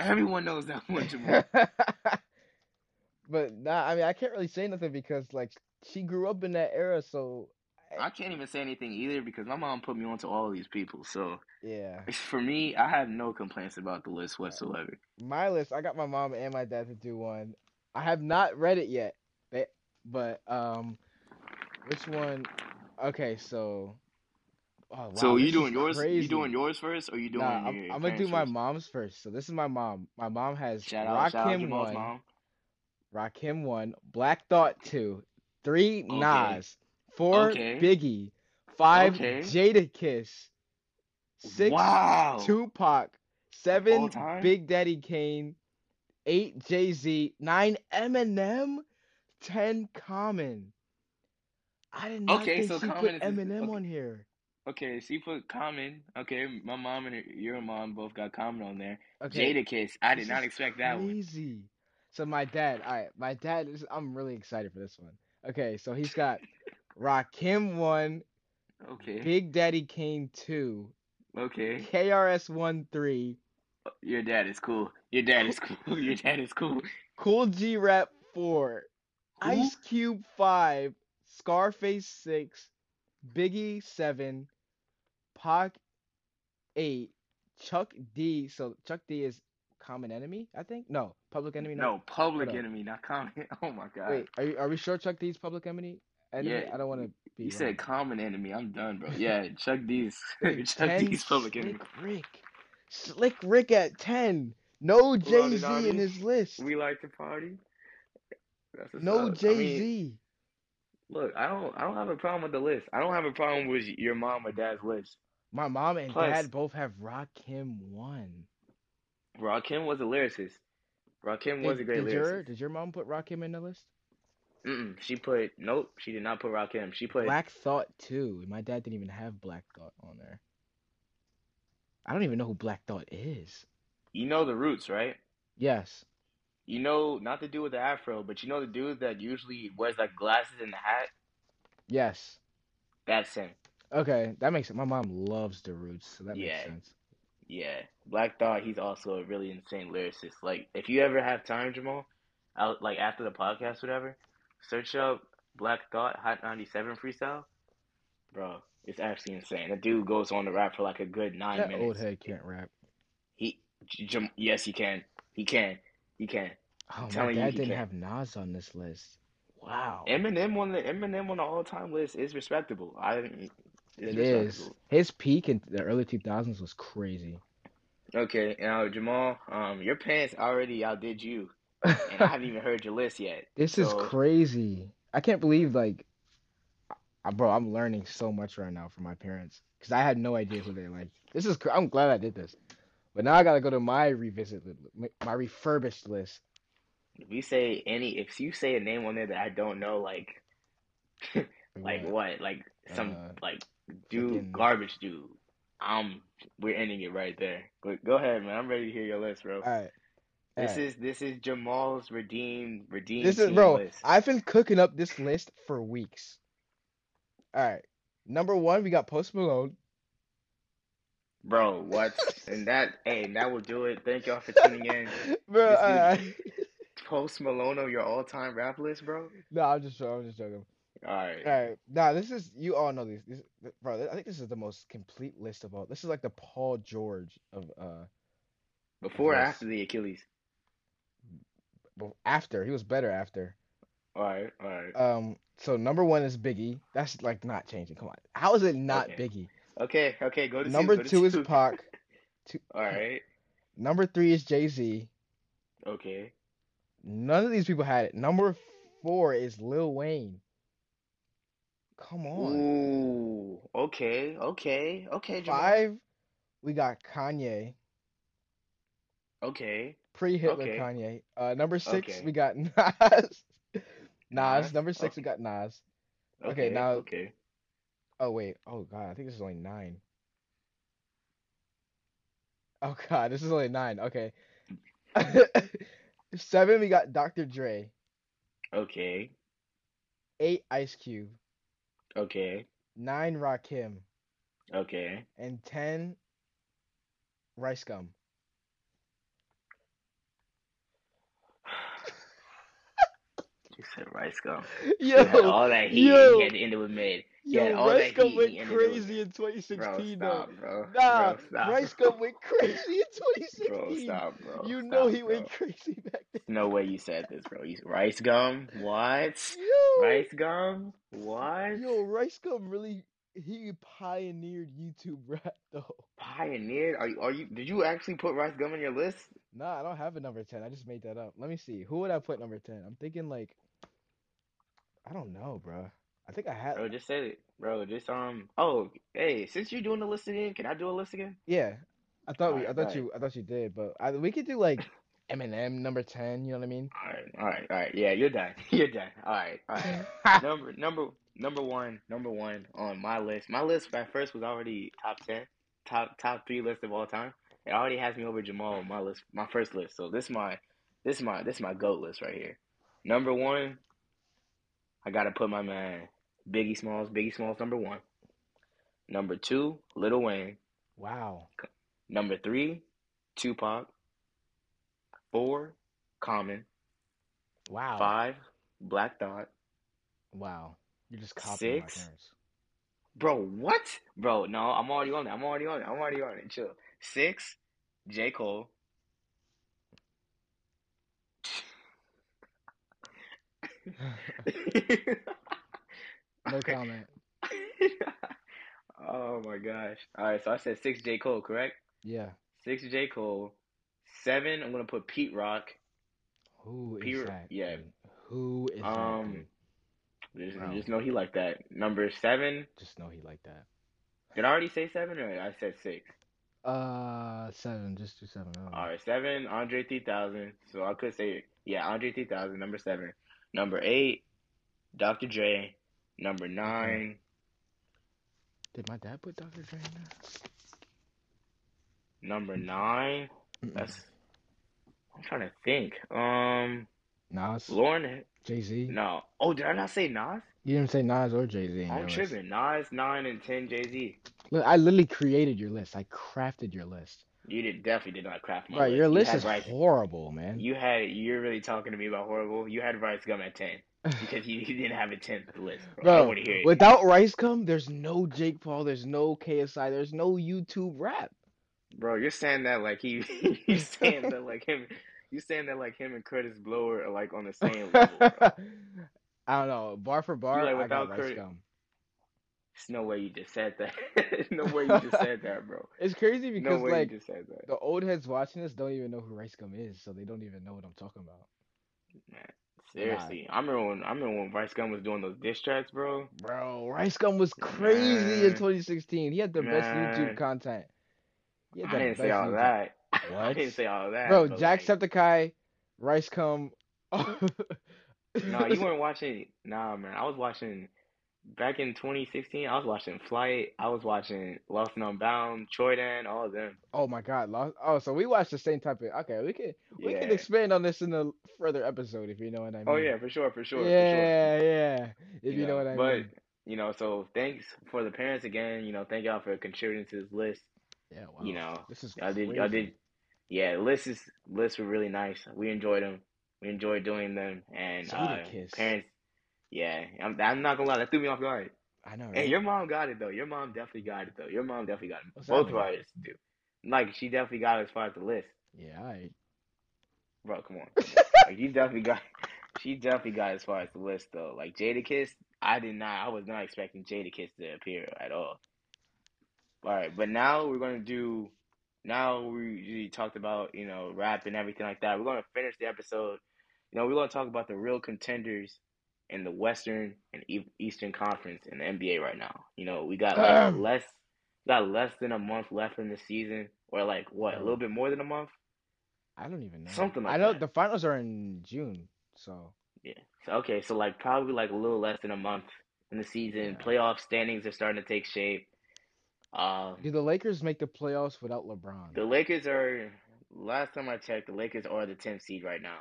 Everyone knows that one, Jamal. But nah, I can't really say nothing because like she grew up in that era, so I can't even say anything either because my mom put me onto all of these people. So yeah, for me, I have no complaints about the list whatsoever. My list, I got my mom and my dad to do one. I have not read it yet, but which one? Okay, so. Oh, wow, so you doing yours? Crazy. You doing yours first, or you doing? Nah, I'm gonna do my mom's first. So this is my mom. My mom has Rakim 1, Rakim 1, Black Thought 2, 3 Nas. 4 Biggie, 5 Jadakiss, 6 Tupac, 7 Big Daddy Kane, 8 Jay-Z, 9 Eminem, 10 Common. I did not think she put Eminem on here. Okay, so you put Common. Okay, my mom and your mom both got Common on there. Okay. Jadakiss, I did not expect that one. Easy. So my dad, I'm really excited for this one. Okay, so he's got Rakim 1, Big Daddy Kane 2, KRS 1-3. Your dad is cool. Cool G Rap 4, Ice Cube 5, Scarface 6, Biggie 7, Pac 8, Chuck D. So Chuck D is Common Enemy, I think. No, Public Enemy. No, Public Enemy, not Common. Oh my God. Wait, are we sure Chuck D is Public Enemy? Yeah, I don't want to be. You said Common Enemy. I'm done, bro. Yeah, Chuck D's Public Enemy. Slick Rick at 10. No Jay-Z in his list. We like to party. No Jay-Z. Look, I don't have a problem with the list. I don't have a problem with your mom or dad's list. My mom and dad both have Rakim 1. Rakim was a lyricist. Rakim was a great lyricist. Did your mom put Rakim in the list? She did not put Rakim. She put Black Thought 2. My dad didn't even have Black Thought on there. I don't even know who Black Thought is. You know The Roots, right? Yes. You know, not the dude with the afro, but you know the dude that usually wears like glasses and the hat? Yes. That's him. Okay, that makes sense. My mom loves The Roots, so that makes sense. Yeah. Black Thought, he's also a really insane lyricist. Like, if you ever have time, Jamal, out like after the podcast, whatever, search up Black Thought Hot 97 freestyle. Bro, it's actually insane. That dude goes on to rap for like a good 9 minutes. That old head can't rap. Yes, he can. He can. Oh, my dad didn't have Nas on this list. Wow. Eminem on the all-time list is respectable. It is. His peak in the early 2000s was crazy. Okay, now Jamal, your parents already outdid you. And I haven't even heard your list yet. This is crazy. I can't believe, bro, I'm learning so much right now from my parents because I had no idea who they liked. I'm glad I did this, but now I gotta go to my refurbished list. If you say a name on there that I don't know, garbage dude, we're ending it right there. But go ahead, man. I'm ready to hear your list, bro. All right. This is Jamal's redeemed list. I've been cooking up this list for weeks. All right. Number 1, we got Post Malone. Bro, what? That will do it. Thank y'all for tuning in. Bro, all right. Post Malone on your all-time rap list, bro? No, I'm just joking. All right. Nah, you all know these. I think this is the most complete list of all. This is like the Paul George of before or after the Achilles? After. He was better after. All right. So number 1 is Biggie. That's like not changing. Come on. How is it not Biggie? Okay. Go to number 2 is Pac. All right. Number 3 is Jay-Z. Okay. None of these people had it. Number 4 is Lil Wayne. Come on. Ooh, okay. Jamal. 5, we got Kanye. Okay. Pre-Hitler Kanye. Number 6, we got Nas. Number 6, we got Nas. Okay. Oh, wait. Oh, God. I think this is only 9. Oh, God. This is only 9. Okay. 7, we got Dr. Dre. Okay. 8, Ice Cube. Okay. 9, Rakim. Okay. And 10, Rice Gum. You said Rice Gum. Yo, he had all that heat. He had to end it with Mid. Yo, Rice Gum went crazy in 2016, bro. Stop, bro. Nah, Rice Gum went crazy in 2016. Bro, stop, bro. You know he went crazy back then. No way you said this, bro. Rice Gum? What? Yo. Rice Gum? What? Yo, Rice Gum really, he pioneered YouTube rap, though. Pioneered? Are you? Did you actually put Rice Gum on your list? Nah, I don't have a number 10. I just made that up. Let me see. Who would I put number 10? I'm thinking, like, I don't know, bro. I think I had. Bro, just say it, bro. Just Oh, hey, since you're doing the list again, can I do a list again? Yeah, I thought you did, but we could do like Eminem number 10. You know what I mean? All right. Yeah, you're done. All right. Number one on my list. My list at first was already top 10, top 3 list of all time. It already has me over Jamal on my list, my first list. So this is my GOAT list right here. Number 1, I gotta put my man Biggie Smalls, number 1. Number 2, Lil Wayne. Wow. Number 3, Tupac. 4, Common. Wow. 5, Black Thought. Wow. You're just copying 6, my parents. Bro, what? Bro, no, I'm already on it. I'm already on it. Chill. 6, J. Cole. No comment. Oh my gosh. Alright, so I said 6, J. Cole, correct? Yeah. 6, J. Cole. 7, I'm gonna put Pete Rock. Who is that? Just know he like that. Number 7. Just know he like that. Did I already say 7 or I said 6? 7, just do 7. Alright, 7, Andre 3000. So I could say Andre 3000, number 7. Number 8, Dr. Dre. Number 9. Did my dad put Dr. Dre in there? Number 9. I'm trying to think. Nas. Lauren. Jay-Z. No. Oh, did I not say Nas? You didn't say Nas or Jay-Z. I'm tripping. Nas, 9, and 10, Jay-Z. Look, I literally created your list. I crafted your list. You definitely did not craft my list. Your list is horrible, man. You're really talking to me about horrible. You had Rice Gum at 10 because you didn't have a 10th list. Bro, I want to hear it. Without Rice Gum, there's no Jake Paul, there's no KSI, there's no YouTube rap. Bro, you're saying that like him and Curtis Blower are like on the same level. Bro. I don't know. Bar for bar, like, without Rice Gum. There's no way you just said that. No way you just said that, bro. It's crazy because the old heads watching this don't even know who Rice Gum is, so they don't even know what I'm talking about. Man, seriously, nah. I remember when Rice Gum was doing those diss tracks, bro. Bro, Rice Gum was crazy in 2016. He had the best YouTube content. I didn't say all that. What? I didn't say all that, bro. Jacksepticeye, Rice Gum. No, you weren't watching. Nah, man, I was watching. Back in 2016, I was watching Flight. I was watching Lost and Unbound, Troydan, all of them. Oh my God! So we watched the same type of. Okay, we can expand on this in a further episode if you know what I mean. Oh yeah, for sure. Yeah. If you know what I mean. But so thanks for the parents again. Thank y'all for contributing to this list. Yeah, wow. This is crazy. I did. Yeah, lists were really nice. We enjoyed them. We enjoyed doing them, and parents. Yeah, I'm not gonna lie, that threw me off guard. I know, right? And your mom got it though. Your mom definitely got it though. Both of ours do. Like she definitely got it as far as the list. Yeah, bro, come on. Like she definitely got it as far as the list though. Like Jadakiss, I was not expecting Jadakiss to appear at all. All right, but now we're gonna do. Now we talked about rap and everything like that. We're gonna finish the episode. We're gonna talk about the real contenders in the Western and Eastern Conference in the NBA right now. You know, we got less than a month left in the season, or like what, a little bit more than a month? I don't even know. Something like that. I know the finals are in June, so yeah. Okay, so like probably like a little less than a month in the season. Yeah. Playoff standings are starting to take shape. Do the Lakers make the playoffs without LeBron? The Lakers are, last time I checked, the Lakers are the 10th seed right now.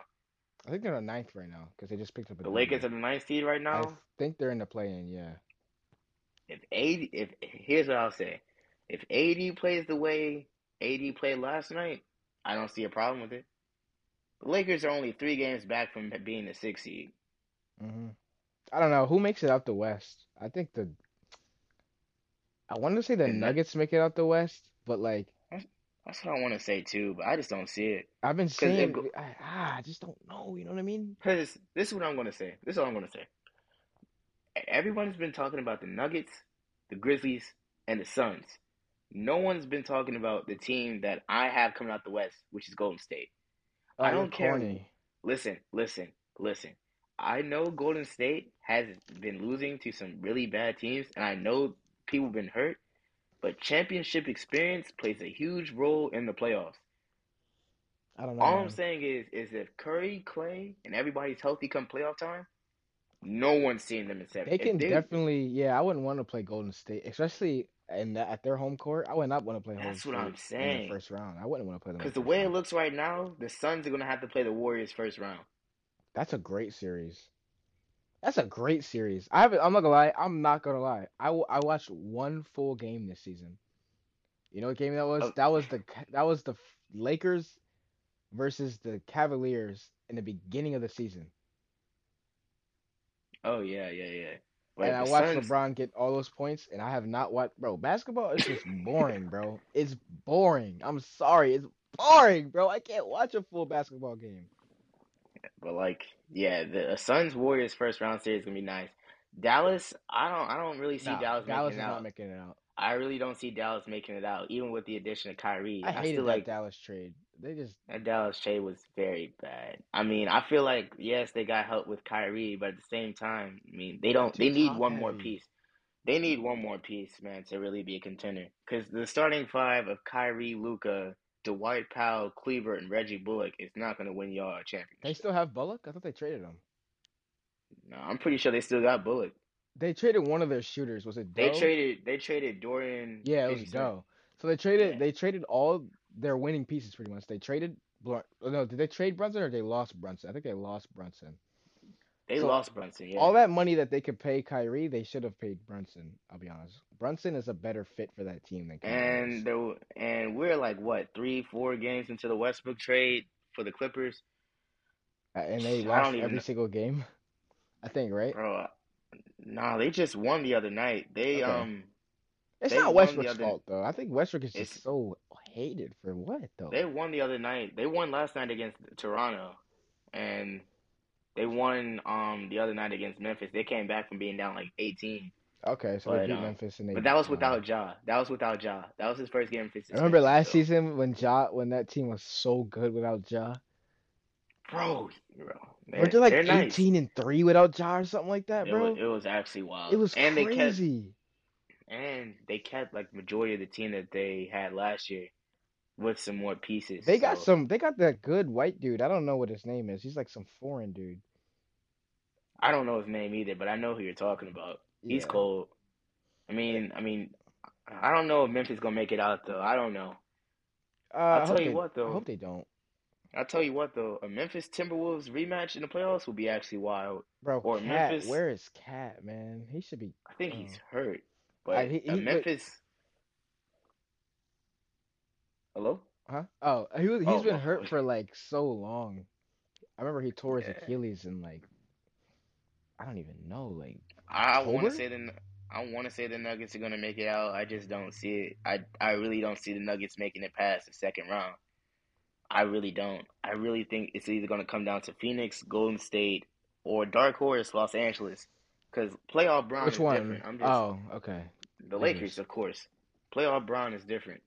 I think they're the 9th right now because they just picked up a Lakers are the 9th seed right now? I think they're in the play-in, yeah. Here's what I'll say. If AD plays the way AD played last night, I don't see a problem with it. The Lakers are only 3 games back from being the 6th seed. Mm-hmm. I don't know. Who makes it out the West? I think I wanted to say the Nuggets make it out the West, but like that's what I want to say too, but I just don't see it. I've been saying I just don't know. You know what I mean? Because this is what I'm going to say. This is all I'm going to say. Everyone's been talking about the Nuggets, the Grizzlies, and the Suns. No one's been talking about the team that I have coming out the West, which is Golden State. Oh, I don't care. Corny. Listen. I know Golden State has been losing to some really bad teams, and I know people have been hurt, but championship experience plays a huge role in the playoffs. I don't know. All I'm saying is if Curry, Clay, and everybody's healthy come playoff time, no one's seeing them in seven. They definitely, I wouldn't want to play Golden State, especially at their home court. I would not want to play home court. That's what I'm saying. In the first round, I wouldn't want to play them. Because the way it looks right now, the Suns are going to have to play the Warriors first round. That's a great series. I'm not going to lie. I watched one full game this season. You know what game that was? Oh. That was the Lakers versus the Cavaliers in the beginning of the season. Oh, yeah. Like, and I watched LeBron get all those points, and I have not watched. Bro, basketball is just boring, bro. It's boring. I'm sorry. It's boring, bro. I can't watch a full basketball game. But like, yeah, the Suns Warriors first round series is gonna be nice. Dallas, I don't really see Dallas making it out. Not making it out. I really don't see Dallas making it out, even with the addition of Kyrie. I hated that Dallas trade. That Dallas trade was very bad. I mean, I feel like yes, they got help with Kyrie, but at the same time, I mean, they need one more piece. They need one more piece, man, to really be a contender. Because the starting five of Kyrie, Luka, Dwight Powell, Cleaver, and Reggie Bullock is not going to win y'all a championship. They still have Bullock? I thought they traded him. No, I'm pretty sure they still got Bullock. They traded one of their shooters. Was it Doe? They traded Dorian. Yeah, it was Doe. So they traded all their winning pieces pretty much. They traded did they trade Brunson or they lost Brunson? I think they lost Brunson. Yeah. All that money that they could pay Kyrie, they should have paid Brunson, I'll be honest. Brunson is a better fit for that team than Kyrie. And we're like, what, 3-4 games into the Westbrook trade for the Clippers? And they lost every single game, I think, right? Bro, nah, they just won the other night. It's not Westbrook's fault, though. I think Westbrook is just so hated for what, though? They won the other night. They won last night against Toronto, and they won the other night against Memphis. They came back from being down like 18. Okay, so they beat Memphis. But that was without Ja. That was his first game. Remember last season when that team was so good without Ja? Bro. Weren't they like 18-3 without Ja or something like that, bro? It was actually wild. It was crazy. They kept like majority of the team that they had last year with some more pieces. They got that good white dude. I don't know what his name is. He's like some foreign dude. I don't know his name either, but I know who you're talking about. Yeah. He's cold. I mean, I don't know if Memphis gonna make it out though. I don't know. I hope they don't. I'll tell you what though, a Memphis Timberwolves rematch in the playoffs will be actually wild, bro. Or Cat, Memphis, where is Cat, man? He should be. I think he's hurt, but Memphis. Hello? Huh? Oh, he's been hurt for like so long. I remember he tore his Achilles in like I don't even know. Like I want to say the Nuggets are gonna make it out. I just don't see it. I really don't see the Nuggets making it past the second round. I really don't. I really think it's either gonna come down to Phoenix, Golden State, or dark horse Los Angeles. Because playoff Brown is different. Okay. The Lakers, of course. Playoff Brown is different.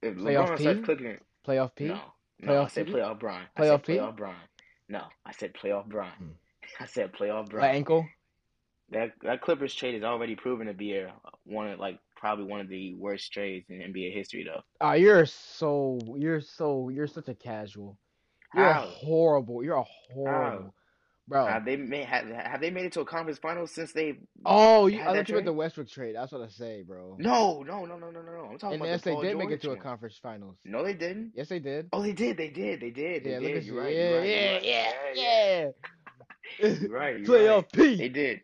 If LeBron starts clicking it. Playoff P? No, I said playoff Bron. I said playoff Bron. I said playoff, bro. My ankle? That Clippers trade is already proven to be one of the worst trades in NBA history, though. You're such a casual. You're horrible, bro. Have they made it to a conference final since they? I thought you meant the Westbrook trade. That's what I say, bro. No. I'm talking about. Yes, they did make it to a conference finals. No, they didn't. Yes, they did. Oh, they did. Yeah, look at you. Yeah. You're right. Playoff P. They did.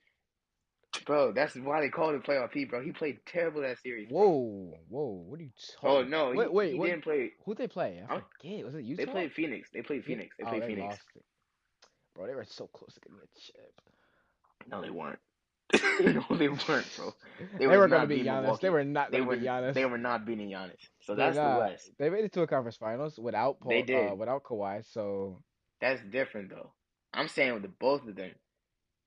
Bro, that's why they called him playoff P, bro. He played terrible that series. Whoa. What are you talking about? Oh, no. He didn't play. Who'd they play? I forget. Was it Utah? They played Phoenix. They lost it. Bro, they were so close to getting a chip. No, they weren't. bro. They were going to beat Giannis. They were not going to beat Giannis. They were not beating Giannis. So that's the West. They made it to a conference finals without Paul, without Kawhi, so. That's different, though. I'm saying with the both of them.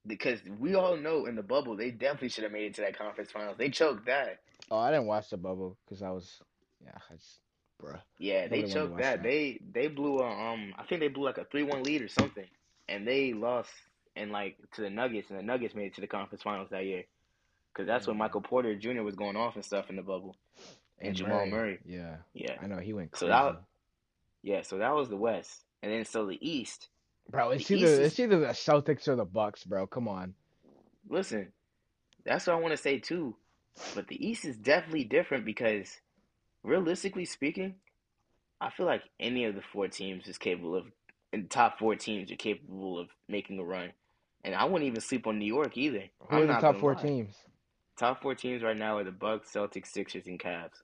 Because we all know in the bubble, they definitely should have made it to that conference finals. They choked that. Oh, I didn't watch the bubble because they choked that. They blew a 3-1 lead or something, and they lost to the Nuggets, and the Nuggets made it to the conference finals that year. Because that's when Michael Porter Jr. was going off and stuff in the bubble, and Jamal Murray. Yeah, I know he went crazy. So that was the West, and then so the East. Bro, it's either the Celtics or the Bucks, bro. Come on. Listen, that's what I want to say, too. But the East is definitely different because, realistically speaking, I feel like any of the four teams is capable of – and the top four teams are capable of making a run. And I wouldn't even sleep on New York either. Who are the top four teams? Top four teams right now are the Bucks, Celtics, Sixers, and Cavs.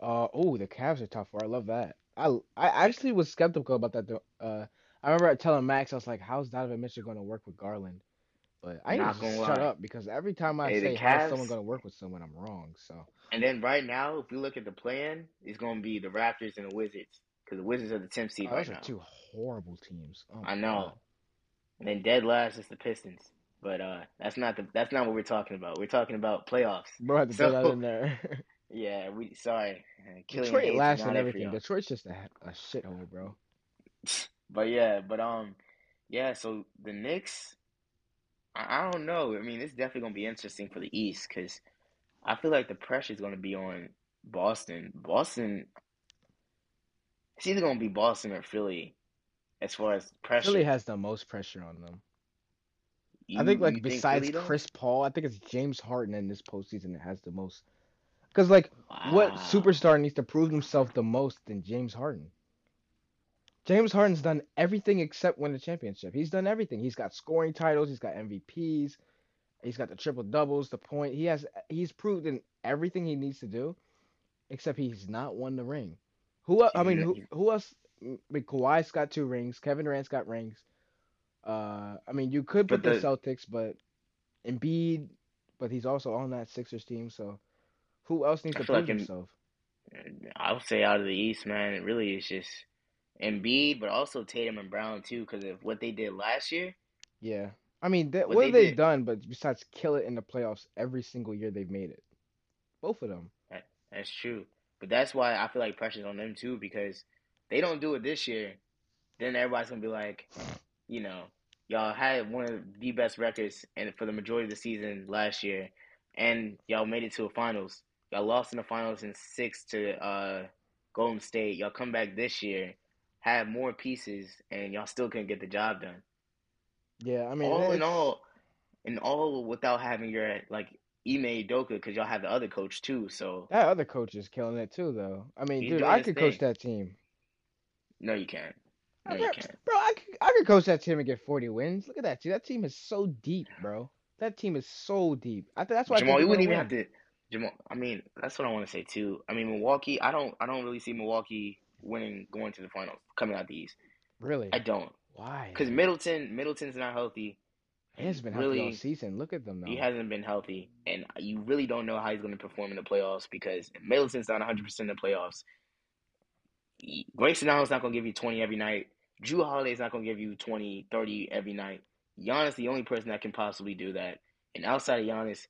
The Cavs are top four. I love that. I actually was skeptical about that, though. I remember telling Max, I was like, how's Donovan Mitchell going to work with Garland? But I need to shut up because every time I say how's someone going to work with someone, I'm wrong. So. And then right now, if you look at the plan, it's going to be the Raptors and the Wizards because the Wizards are the 10th seed right now. Those are two horrible teams. Oh, I know. God. And then dead last is the Pistons. But that's not what we're talking about. We're talking about playoffs. Bro, I had to throw that in there. Yeah, sorry. Detroit last and everything. Detroit's just a shithole, bro. So the Knicks, I don't know. I mean, it's definitely going to be interesting for the East because I feel like the pressure is going to be on Boston. It's either going to be Boston or Philly as far as pressure. Philly has the most pressure on them. I think, besides Chris Paul, I think it's James Harden in this postseason that has the most. Because, what superstar needs to prove himself the most than James Harden? James Harden's done everything except win a championship. He's done everything. He's got scoring titles. He's got MVPs. He's got the triple doubles, the point. He's proved in everything he needs to do, except he's not won the ring. Who else? I mean, Kawhi's got two rings. Kevin Durant's got rings. You could put the Celtics, but Embiid, but he's also on that Sixers team. So who else needs to prove himself? I would say out of the East, man, it really is just. Embiid, but also Tatum and Brown, too, because of what they did last year. Yeah. I mean, what have they done but besides kill it in the playoffs every single year they've made it? Both of them. That's true. But that's why I feel like pressure's on them, too, because they don't do it this year. Then everybody's going to be like, y'all had one of the best records and for the majority of the season last year, and y'all made it to a finals. Y'all lost in the finals in 6 to Golden State. Y'all come back this year. Have more pieces, and y'all still couldn't get the job done. Yeah, I mean, all in all, without having your Ime Udoka, because y'all have the other coach too. So that other coach is killing it too, though. I mean, dude, I could coach that team. No, you can't. Bro, I could coach that team and get 40 wins. Look at that team. That team is so deep, bro. That team is so deep. That's why Jamal. You wouldn't even have to. Jamal. I mean, that's what I want to say too. I mean, Milwaukee. I don't really see Milwaukee. Winning, going to the finals, coming out the East. Really? I don't. Why? Because Middleton's not healthy. He hasn't been healthy all season. Look at them, though. He hasn't been healthy, and you really don't know how he's going to perform in the playoffs because Middleton's not 100% in the playoffs. Grayson Allen's not going to give you 20 every night. Drew Holiday's not going to give you 20, 30 every night. Giannis, the only person that can possibly do that. And outside of Giannis,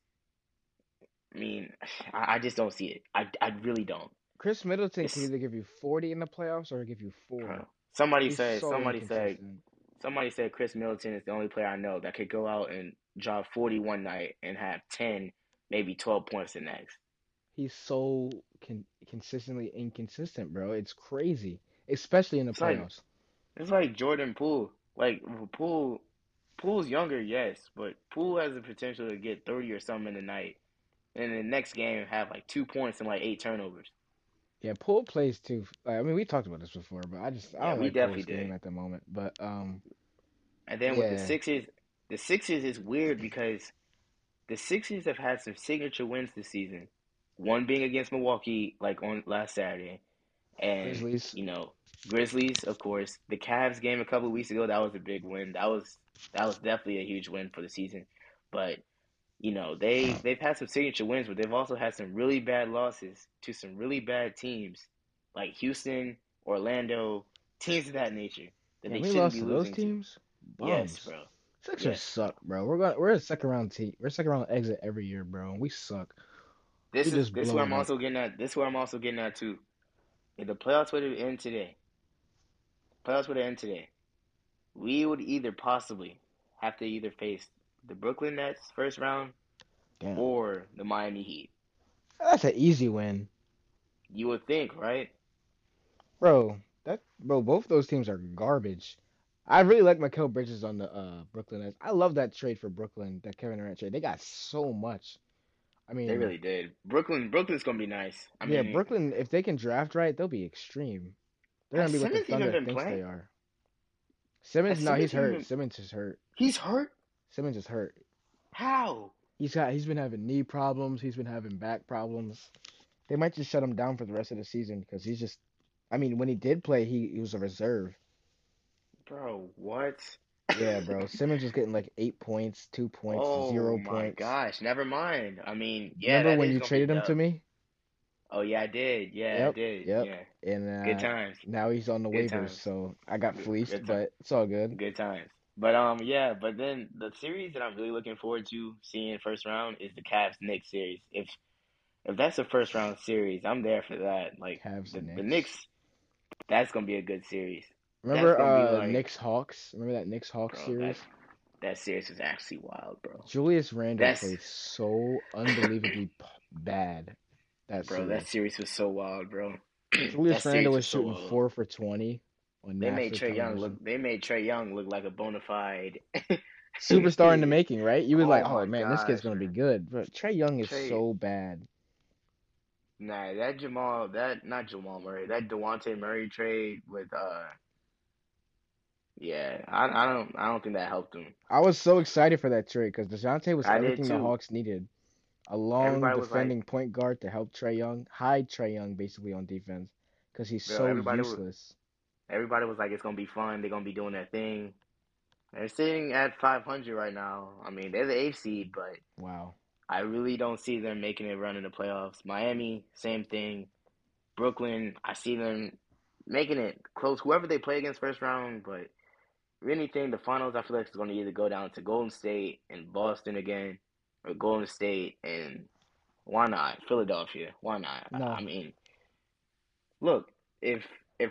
I mean, I just don't see it. I really don't. Chris Middleton can either give you 40 in the playoffs or give you 4. Somebody said Somebody said Chris Middleton is the only player I know that could go out and drop 40 one night and have 10, maybe 12 points the next. He's so consistently inconsistent, bro. It's crazy, especially in the playoffs. It's like Jordan Poole. Like, Poole's younger, yes, but Poole has the potential to get 30 or something in the night. And the next game have, like, 2 points and, like, 8 turnovers. Yeah, Poole plays too. I mean, we talked about this before, but I don't like Poole's game at the moment. But and then with the Sixers is weird because the Sixers have had some signature wins this season. One being against Milwaukee, like, on last Saturday. And, Grizzlies. You know, Grizzlies, of course. The Cavs game a couple of weeks ago, that was a big win. That was definitely a huge win for the season. But, you know, they've had some signature wins, but they've also had some really bad losses to some really bad teams like Houston, Orlando, teams of that nature. That they shouldn't be losing those teams? Bombs. Yes, bro. Sixers suck, bro. We're a second-round team. We're a second-round exit every year, bro, and we suck. This is where I'm also getting at too. If the playoffs would have ended today, we would either possibly have to face the Brooklyn Nets first round or the Miami Heat. That's an easy win. You would think, right? Bro, both those teams are garbage. I really like Mikal Bridges on the Brooklyn Nets. I love that trade for Brooklyn, that Kevin Durant trade. They got so much. I mean, they really did. Brooklyn's gonna be nice. I mean, Brooklyn, if they can draft right, they'll be extreme. They're gonna be what the Thunder thinks they are. Simmons is hurt. He's hurt. Simmons is hurt. How? He's been having knee problems. He's been having back problems. They might just shut him down for the rest of the season because he's just. I mean, when he did play, he was a reserve. Bro, what? Yeah, bro. Simmons was getting like 8 points, 2 points, 0 points. Oh my gosh! Never mind. I mean, yeah. Remember when you traded him to me? Oh yeah, I did. Yeah, I did. Yep. Yeah. And good times. Now he's on the waivers, so I got fleeced, but it's all good. Good times. But yeah. But then the series that I'm really looking forward to seeing first round is the Cavs-Knicks series. If that's a first round series, I'm there for that. Like Cavs and the Knicks, that's gonna be a good series. Remember Knicks-Hawks? Remember that Knicks-Hawks series? That series was actually wild, bro. Julius Randle played so unbelievably bad. That series was so wild, bro. Julius Randle was shooting 4 for 20. They made Trae Young look like a bona fide superstar in the making, right? You were like, oh, man, this kid's going to be good. But Trae Young is so bad. Nah, that DeJounte Murray trade with yeah, I don't think that helped him. I was so excited for that trade because DeJounte was everything the Hawks needed. A long defending point guard to help Trae Young, hide Trae Young basically on defense because he's so useless. Everybody was like, it's going to be fun. They're going to be doing their thing. They're sitting at 500 right now. I mean, they're the 8th seed, but wow. I really don't see them making it run in the playoffs. Miami, same thing. Brooklyn, I see them making it close. Whoever they play against first round, but anything, the finals, I feel like it's going to either go down to Golden State and Boston again, or Golden State and why not? Philadelphia, why not? No. I mean, look, if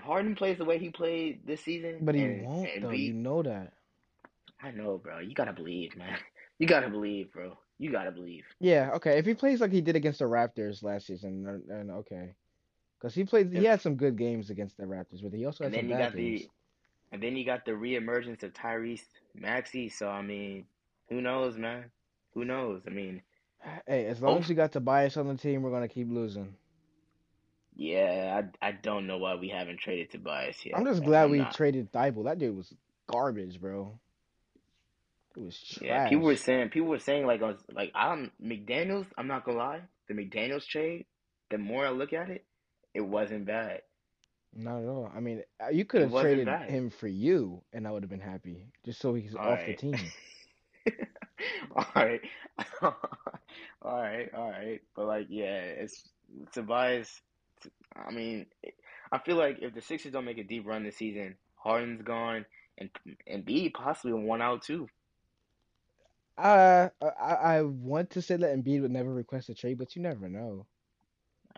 Harden plays the way he played this season. But he won't, though. You know that. I know, bro. You got to believe, man. You got to believe, bro. You got to believe. Yeah, okay. If he plays like he did against the Raptors last season, then okay. Because he had some good games against the Raptors, but he also had some bad games. And then you got the reemergence of Tyrese Maxey. So, I mean, who knows, man? Who knows? I mean. Hey, as long as you got Tobias on the team, we're going to keep losing. Yeah, I don't know why we haven't traded Tobias yet. I'm just glad traded Thibault. That dude was garbage, bro. It was trash. Yeah, people were saying like McDaniels. I'm not gonna lie, the McDaniels trade. The more I look at it, it wasn't bad. Not at all. I mean, you could have traded him for you, and I would have been happy just so he's off the team. All right. But like, yeah, it's Tobias. I mean, I feel like if the Sixers don't make a deep run this season, Harden's gone, and Embiid possibly won out too. I want to say that Embiid would never request a trade, but you never know.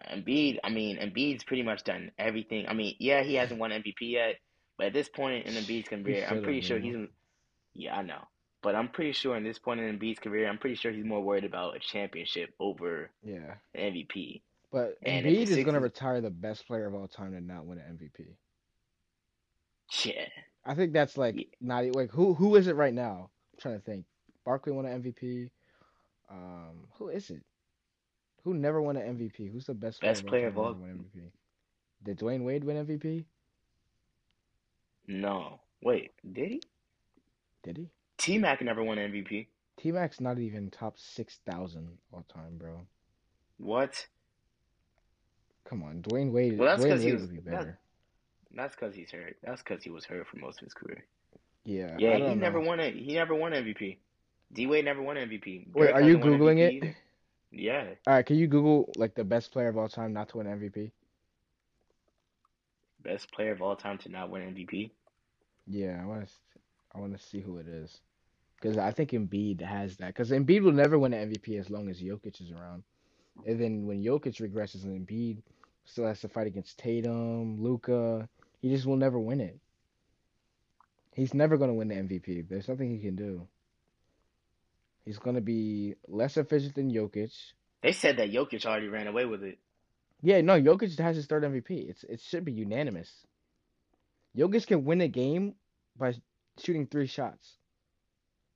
Embiid's pretty much done everything. I mean, yeah, he hasn't won MVP yet, But at this point in Embiid's career, I'm pretty sure he's – yeah, I know. But I'm pretty sure in this point in Embiid's career, I'm pretty sure he's more worried about a championship over an MVP. But and Embiid is going to retire the best player of all time and not win an MVP. Yeah. I think that's like not – like who is it right now? I'm trying to think. Barkley won an MVP. Who is it? Who never won an MVP? Who's the best player of all time? Did Dwayne Wade win MVP? No. Wait, did he? Did he? T-Mac never won MVP. T-Mac's not even top 6,000 all time, bro. What? Come on, Dwayne Wade. Well, that's because he was better. That's because he's hurt. That's because he was hurt for most of his career. Yeah. Yeah, he never won MVP. D-Wade never won MVP. Wait, are you Googling it? Either. Yeah. All right, can you Google, like, the best player of all time not to win MVP? Best player of all time to not win MVP? Yeah, I want to see who it is. Because I think Embiid has that. Because Embiid will never win an MVP as long as Jokic is around. And then when Jokic regresses and Embiid still has to fight against Tatum, Luka, he just will never win it. He's never going to win the MVP. There's nothing he can do. He's going to be less efficient than Jokic. They said that Jokic already ran away with it. Yeah, no, Jokic has his third MVP. It should be unanimous. Jokic can win a game by shooting 3 shots.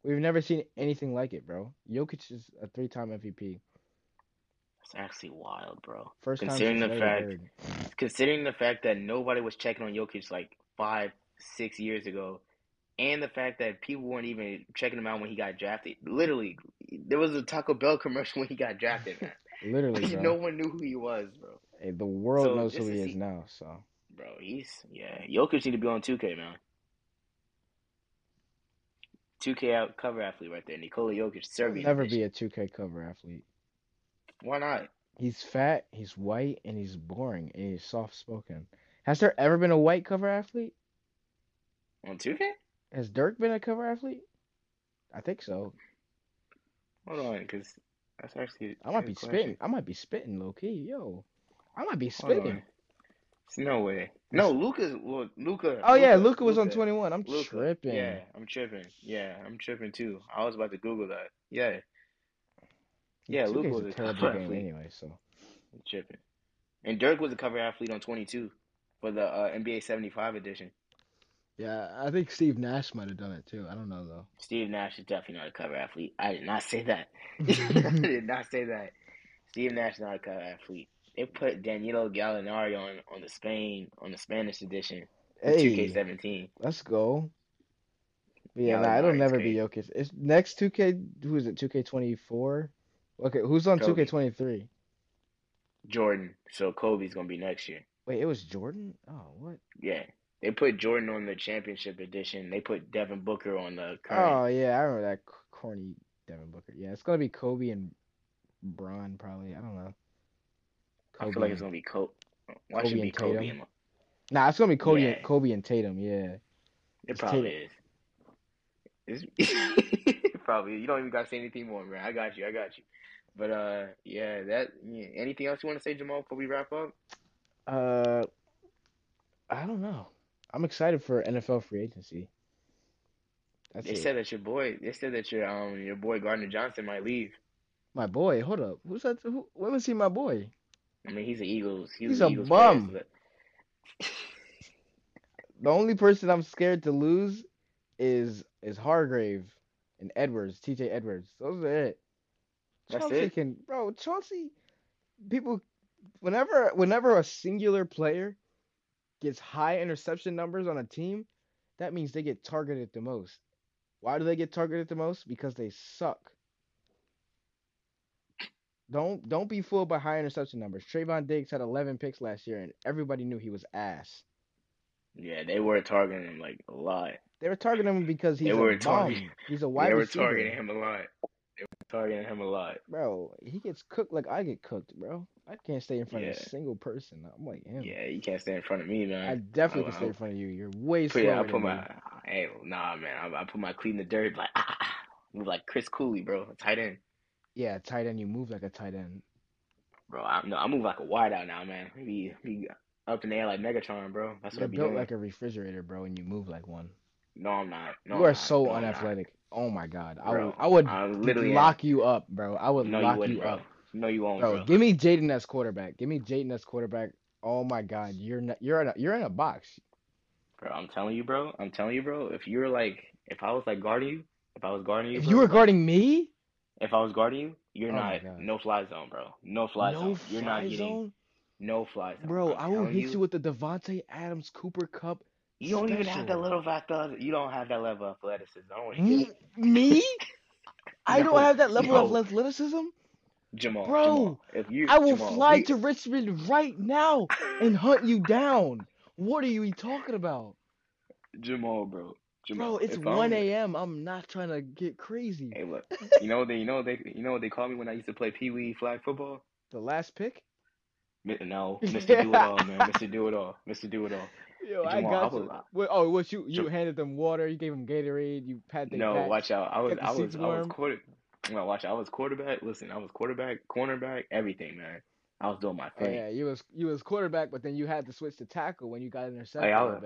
We've never seen anything like it, bro. Jokic is a 3-time MVP. That's actually wild, bro. First considering time considering the fact that nobody was checking on Jokic like 5-6 years ago, and the fact that people weren't even checking him out when he got drafted. Literally, there was a Taco Bell commercial when he got drafted, man. Literally, bro. No one knew who he was, bro. Hey, the world knows who he is now, so. Bro, Jokic need to be on 2K, man. 2K cover athlete right there. Nikola Jokic, Serbian. He'll never be a 2K cover athlete. Why not? He's fat, he's white, and he's boring, and he's soft-spoken. Has there ever been a white cover athlete? On 2K? Has Dirk been a cover athlete? I think so. Hold on, because that's actually... I might be spitting, low-key. Yo, I might be spitting. There's no way. No, Luka. Oh, yeah, Luka was on 21. I'm tripping. Yeah, I'm tripping. Yeah, I'm tripping, too. I was about to Google that. Yeah. Yeah, Luka was a terrible game anyway, so... I'm tripping. And Dirk was a cover athlete on 22 for the NBA 75 edition. Yeah, I think Steve Nash might have done it, too. I don't know, though. Steve Nash is definitely not a cover athlete. I did not say that. Steve Nash is not a cover athlete. They put Danilo Gallinari on the Spanish edition, 2K17. Let's go. But yeah, it'll never be Jokic. It's next 2K, who is it, 2K24? Okay, who's on Kobe. 2K23? Jordan. So Kobe's going to be next year. Wait, it was Jordan? Oh, what? Yeah. They put Jordan on the championship edition. They put Devin Booker on the current. Oh, yeah. I remember that corny Devin Booker. Yeah, it's going to be Kobe and Bron probably. I don't know. Kobe. I feel like it's going to be Kobe. Why should it be Kobe? And... Nah, it's going to be Kobe and Tatum, yeah. It probably is. It probably is. You don't even got to say anything more, man. I got you. But, anything else you want to say, Jamal, before we wrap up? I don't know. I'm excited for NFL free agency. They said that your boy Gardner Johnson might leave. My boy, hold up. Who's that? Why was he my boy? I mean, he's the Eagles. He's a Eagles bum. The only person I'm scared to lose is Hargrave and Edwards, T.J. Edwards. Those are it. Chauncey. People, whenever a singular player gets high interception numbers on a team, that means they get targeted the most. Why do they get targeted the most? Because they suck. Don't be fooled by high interception numbers. Trayvon Diggs had 11 picks last year, and everybody knew he was ass. Yeah, they were targeting him like a lot. They were targeting him because he's a wide receiver. They were targeting him a lot. Bro, he gets cooked like I get cooked, bro. I can't stay in front of a single person. I'm like, damn. Yeah, you can't stay in front of me, man. I definitely can stay in front of you. You're way slower I put my cleat in the dirt, like, move like Chris Cooley, bro, a tight end. Yeah, tight end. You move like a tight end. Bro, I move like a wideout now, man. up in the air like Megatron, bro. That's what I be doing. You're built like a refrigerator, bro, and you move like one. No, I'm not. No, you are so unathletic. Oh my God, bro, I would lock you up, bro. I would lock you up. No, you won't, bro. Give me Jaden as quarterback. Oh my God, you're in a box, bro. I'm telling you, bro. If you were guarding me, if I was guarding you, you're not no fly zone, bro. No fly zone. You're not getting no fly zone, bro. I will hit you with the Devontae Adams Cooper Cup. You don't even have that little factor. You don't have that level of athleticism. Me? I don't have that level of athleticism? Jamal. Bro, I will fly to Richmond right now and hunt you down. What are you talking about? Jamal, bro. Bro, it's 1 a.m. I'm not trying to get crazy. Hey, look. You know what they called me when I used to play Pee Wee flag football? The last pick? No, Mr. Do It All, man. Mr. Do It All. Yo, Jamal, I got you. Oh, what you handed them water? You gave them Gatorade? You pat them? No, watch out. I was quarterback. Listen, I was quarterback, cornerback, everything, man. I was doing my thing. Oh, yeah, you was quarterback, but then you had to switch to tackle when you got intercepted. I was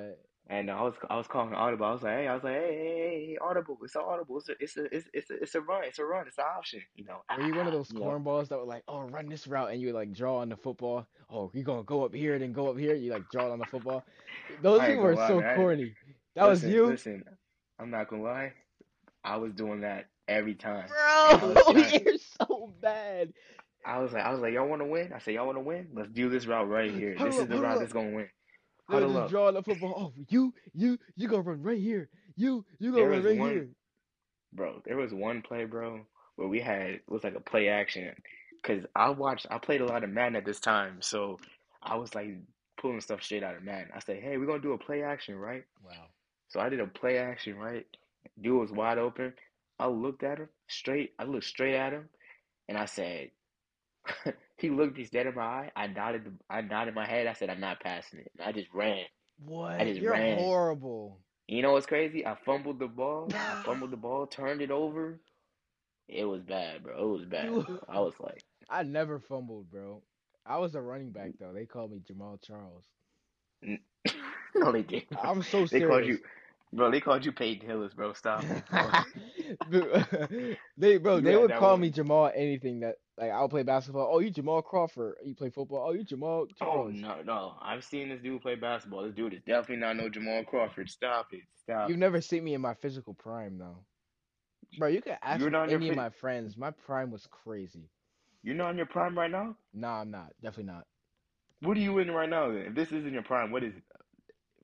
calling audible. I was like, hey, audible! It's an audible. It's a run. It's a run. It's an option. You know. Were you one of those cornballs that were like, oh, run this route, and you would like draw on the football? Oh, you gonna go up here, then go up here. You like draw on the football. Those people were so corny. Listen, I'm not gonna lie. I was doing that every time. Bro, you're so bad. I was like, y'all want to win? I said, y'all want to win? Let's do this route right here. This is the route that's gonna win. They would just draw the football. Oh, you gonna run right here. You gonna run right here. Bro, there was one play, bro, where we had it was like a play action. Cause I played a lot of Madden at this time, so I was like pulling stuff straight out of Madden. I said, hey, we're gonna do a play action, right? Wow. So I did a play action, right? Dude was wide open. I looked straight at him, and I said, he looked me dead in my eye. I nodded my head. I said, I'm not passing it. And I just ran. What? You're horrible. You know what's crazy? I fumbled the ball. Turned it over. It was bad, bro. I was like. I never fumbled, bro. I was a running back, though. They called me Jamaal Charles. No, they didn't. I'm so serious. They called you Peyton Hillis, bro. Stop. They would call me Jamal anything that, like, I'll play basketball. Oh, you Jamal Crawford. You play football. Oh, you Jamal Charles. Oh, no. I've seen this dude play basketball. This dude is definitely not no Jamal Crawford. Stop it. You've never seen me in my physical prime, though. Bro, you can ask any of my friends. My prime was crazy. You're not in your prime right now? Nah, I'm not. Definitely not. What are you in right now, then? If this isn't your prime, what is it?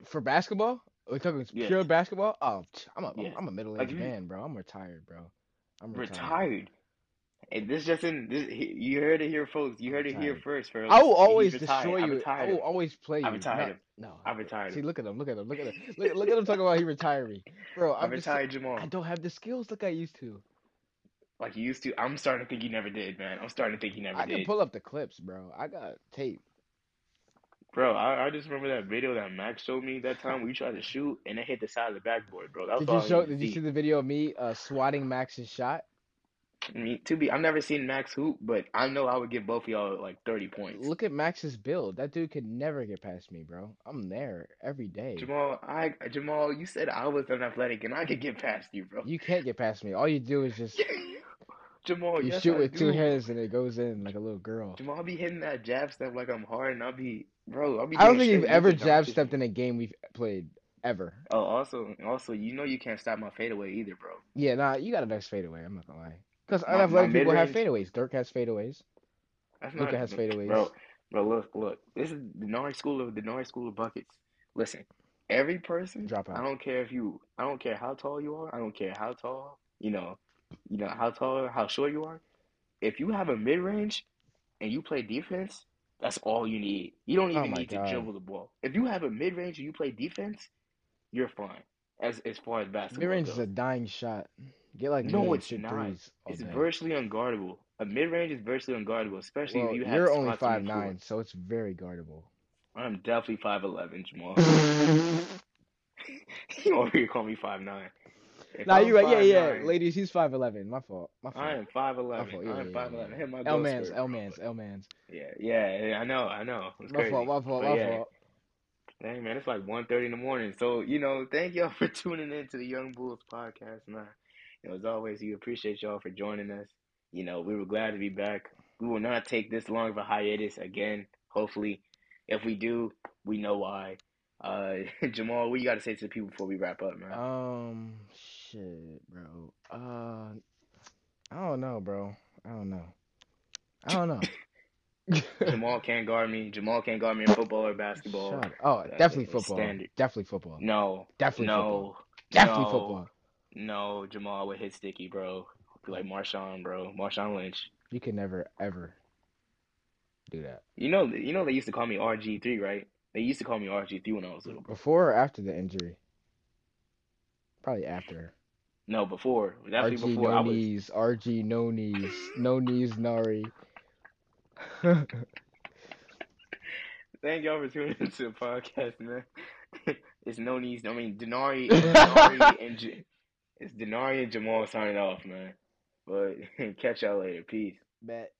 For basketball? We're talking pure basketball? Oh, I'm a middle-aged man, bro. I'm retired, bro. Retired? And this just in. You heard it here, folks. You heard it here first, bro. I will always destroy you. I will always play you. I retired him. No. I retired him. See, look at him. Look at him talking about he retired me. Bro, I retired Jamal. I don't have the skills like I used to. Like you used to? I'm starting to think you never did, man. I can pull up the clips, bro. I got tape. Bro, I just remember that video that Max showed me that time where you tried to shoot and it hit the side of the backboard, bro. Did you see the video of me swatting Max's shot? I've never seen Max hoop, but I know I would give both of y'all like 30 points. Look at Max's build. That dude could never get past me, bro. I'm there every day. Jamal, you said I was unathletic and I could get past you, bro. You can't get past me. All you do is just... Jamal, you shoot with two hands and it goes in like a little girl. Jamal, I'll be hitting that jab step like I'm hard, and I don't think you've ever jab stepped in a game we've played ever. Oh, also, you know you can't stop my fadeaway either, bro. Yeah, nah, you got a nice fadeaway. I'm not gonna lie, because unathletic people have fadeaways. Dirk has fadeaways. Luka has fadeaways. Bro, look. This is the Norris School of Buckets. Listen, every person. Drop out. I don't care how tall you are. I don't care how tall. You know how tall, how short you are. If you have a mid range, and you play defense. That's all you need. You don't even need to dribble the ball. If you have a mid-range and you play defense, you're fine as far as basketball mid-range goes. Is a dying shot. Get like no, it's not. It's virtually unguardable. A mid-range is virtually unguardable, especially if you have. You're only 5'9", so it's very guardable. I'm definitely 5'11", Jamal. You over here call me 5'9". Nah, you're right. Yeah. Ladies, he's 5'11". My fault. I am 5'11". I am 5'11". Hit my L-mans. Yeah, I know. It's my fault. Dang, man, it's like 1:30 in the morning. So, you know, thank y'all for tuning in to the Youngbouls Podcast, man. You know, as always, we appreciate y'all for joining us. You know, we were glad to be back. We will not take this long of a hiatus again, hopefully. If we do, we know why. Jamal, what you got to say to the people before we wrap up, man? Shit, bro. I don't know, bro. I don't know. Jamal can't guard me. Jamal can't guard me in football or basketball. Definitely football. Definitely football. No, definitely football. No, Jamal would hit sticky, bro. Like Marshawn, bro. Marshawn Lynch. You can never, ever do that. You know they used to call me RG3, right? They used to call me RG3 when I was little. Before or after the injury? Probably after. No, before. Definitely RG, before. RG, no knees. No knees, Nari. Thank y'all for tuning into the podcast, man. It's no knees. I mean, Denari and Jamal signing off, man. But catch y'all later. Peace. Bet.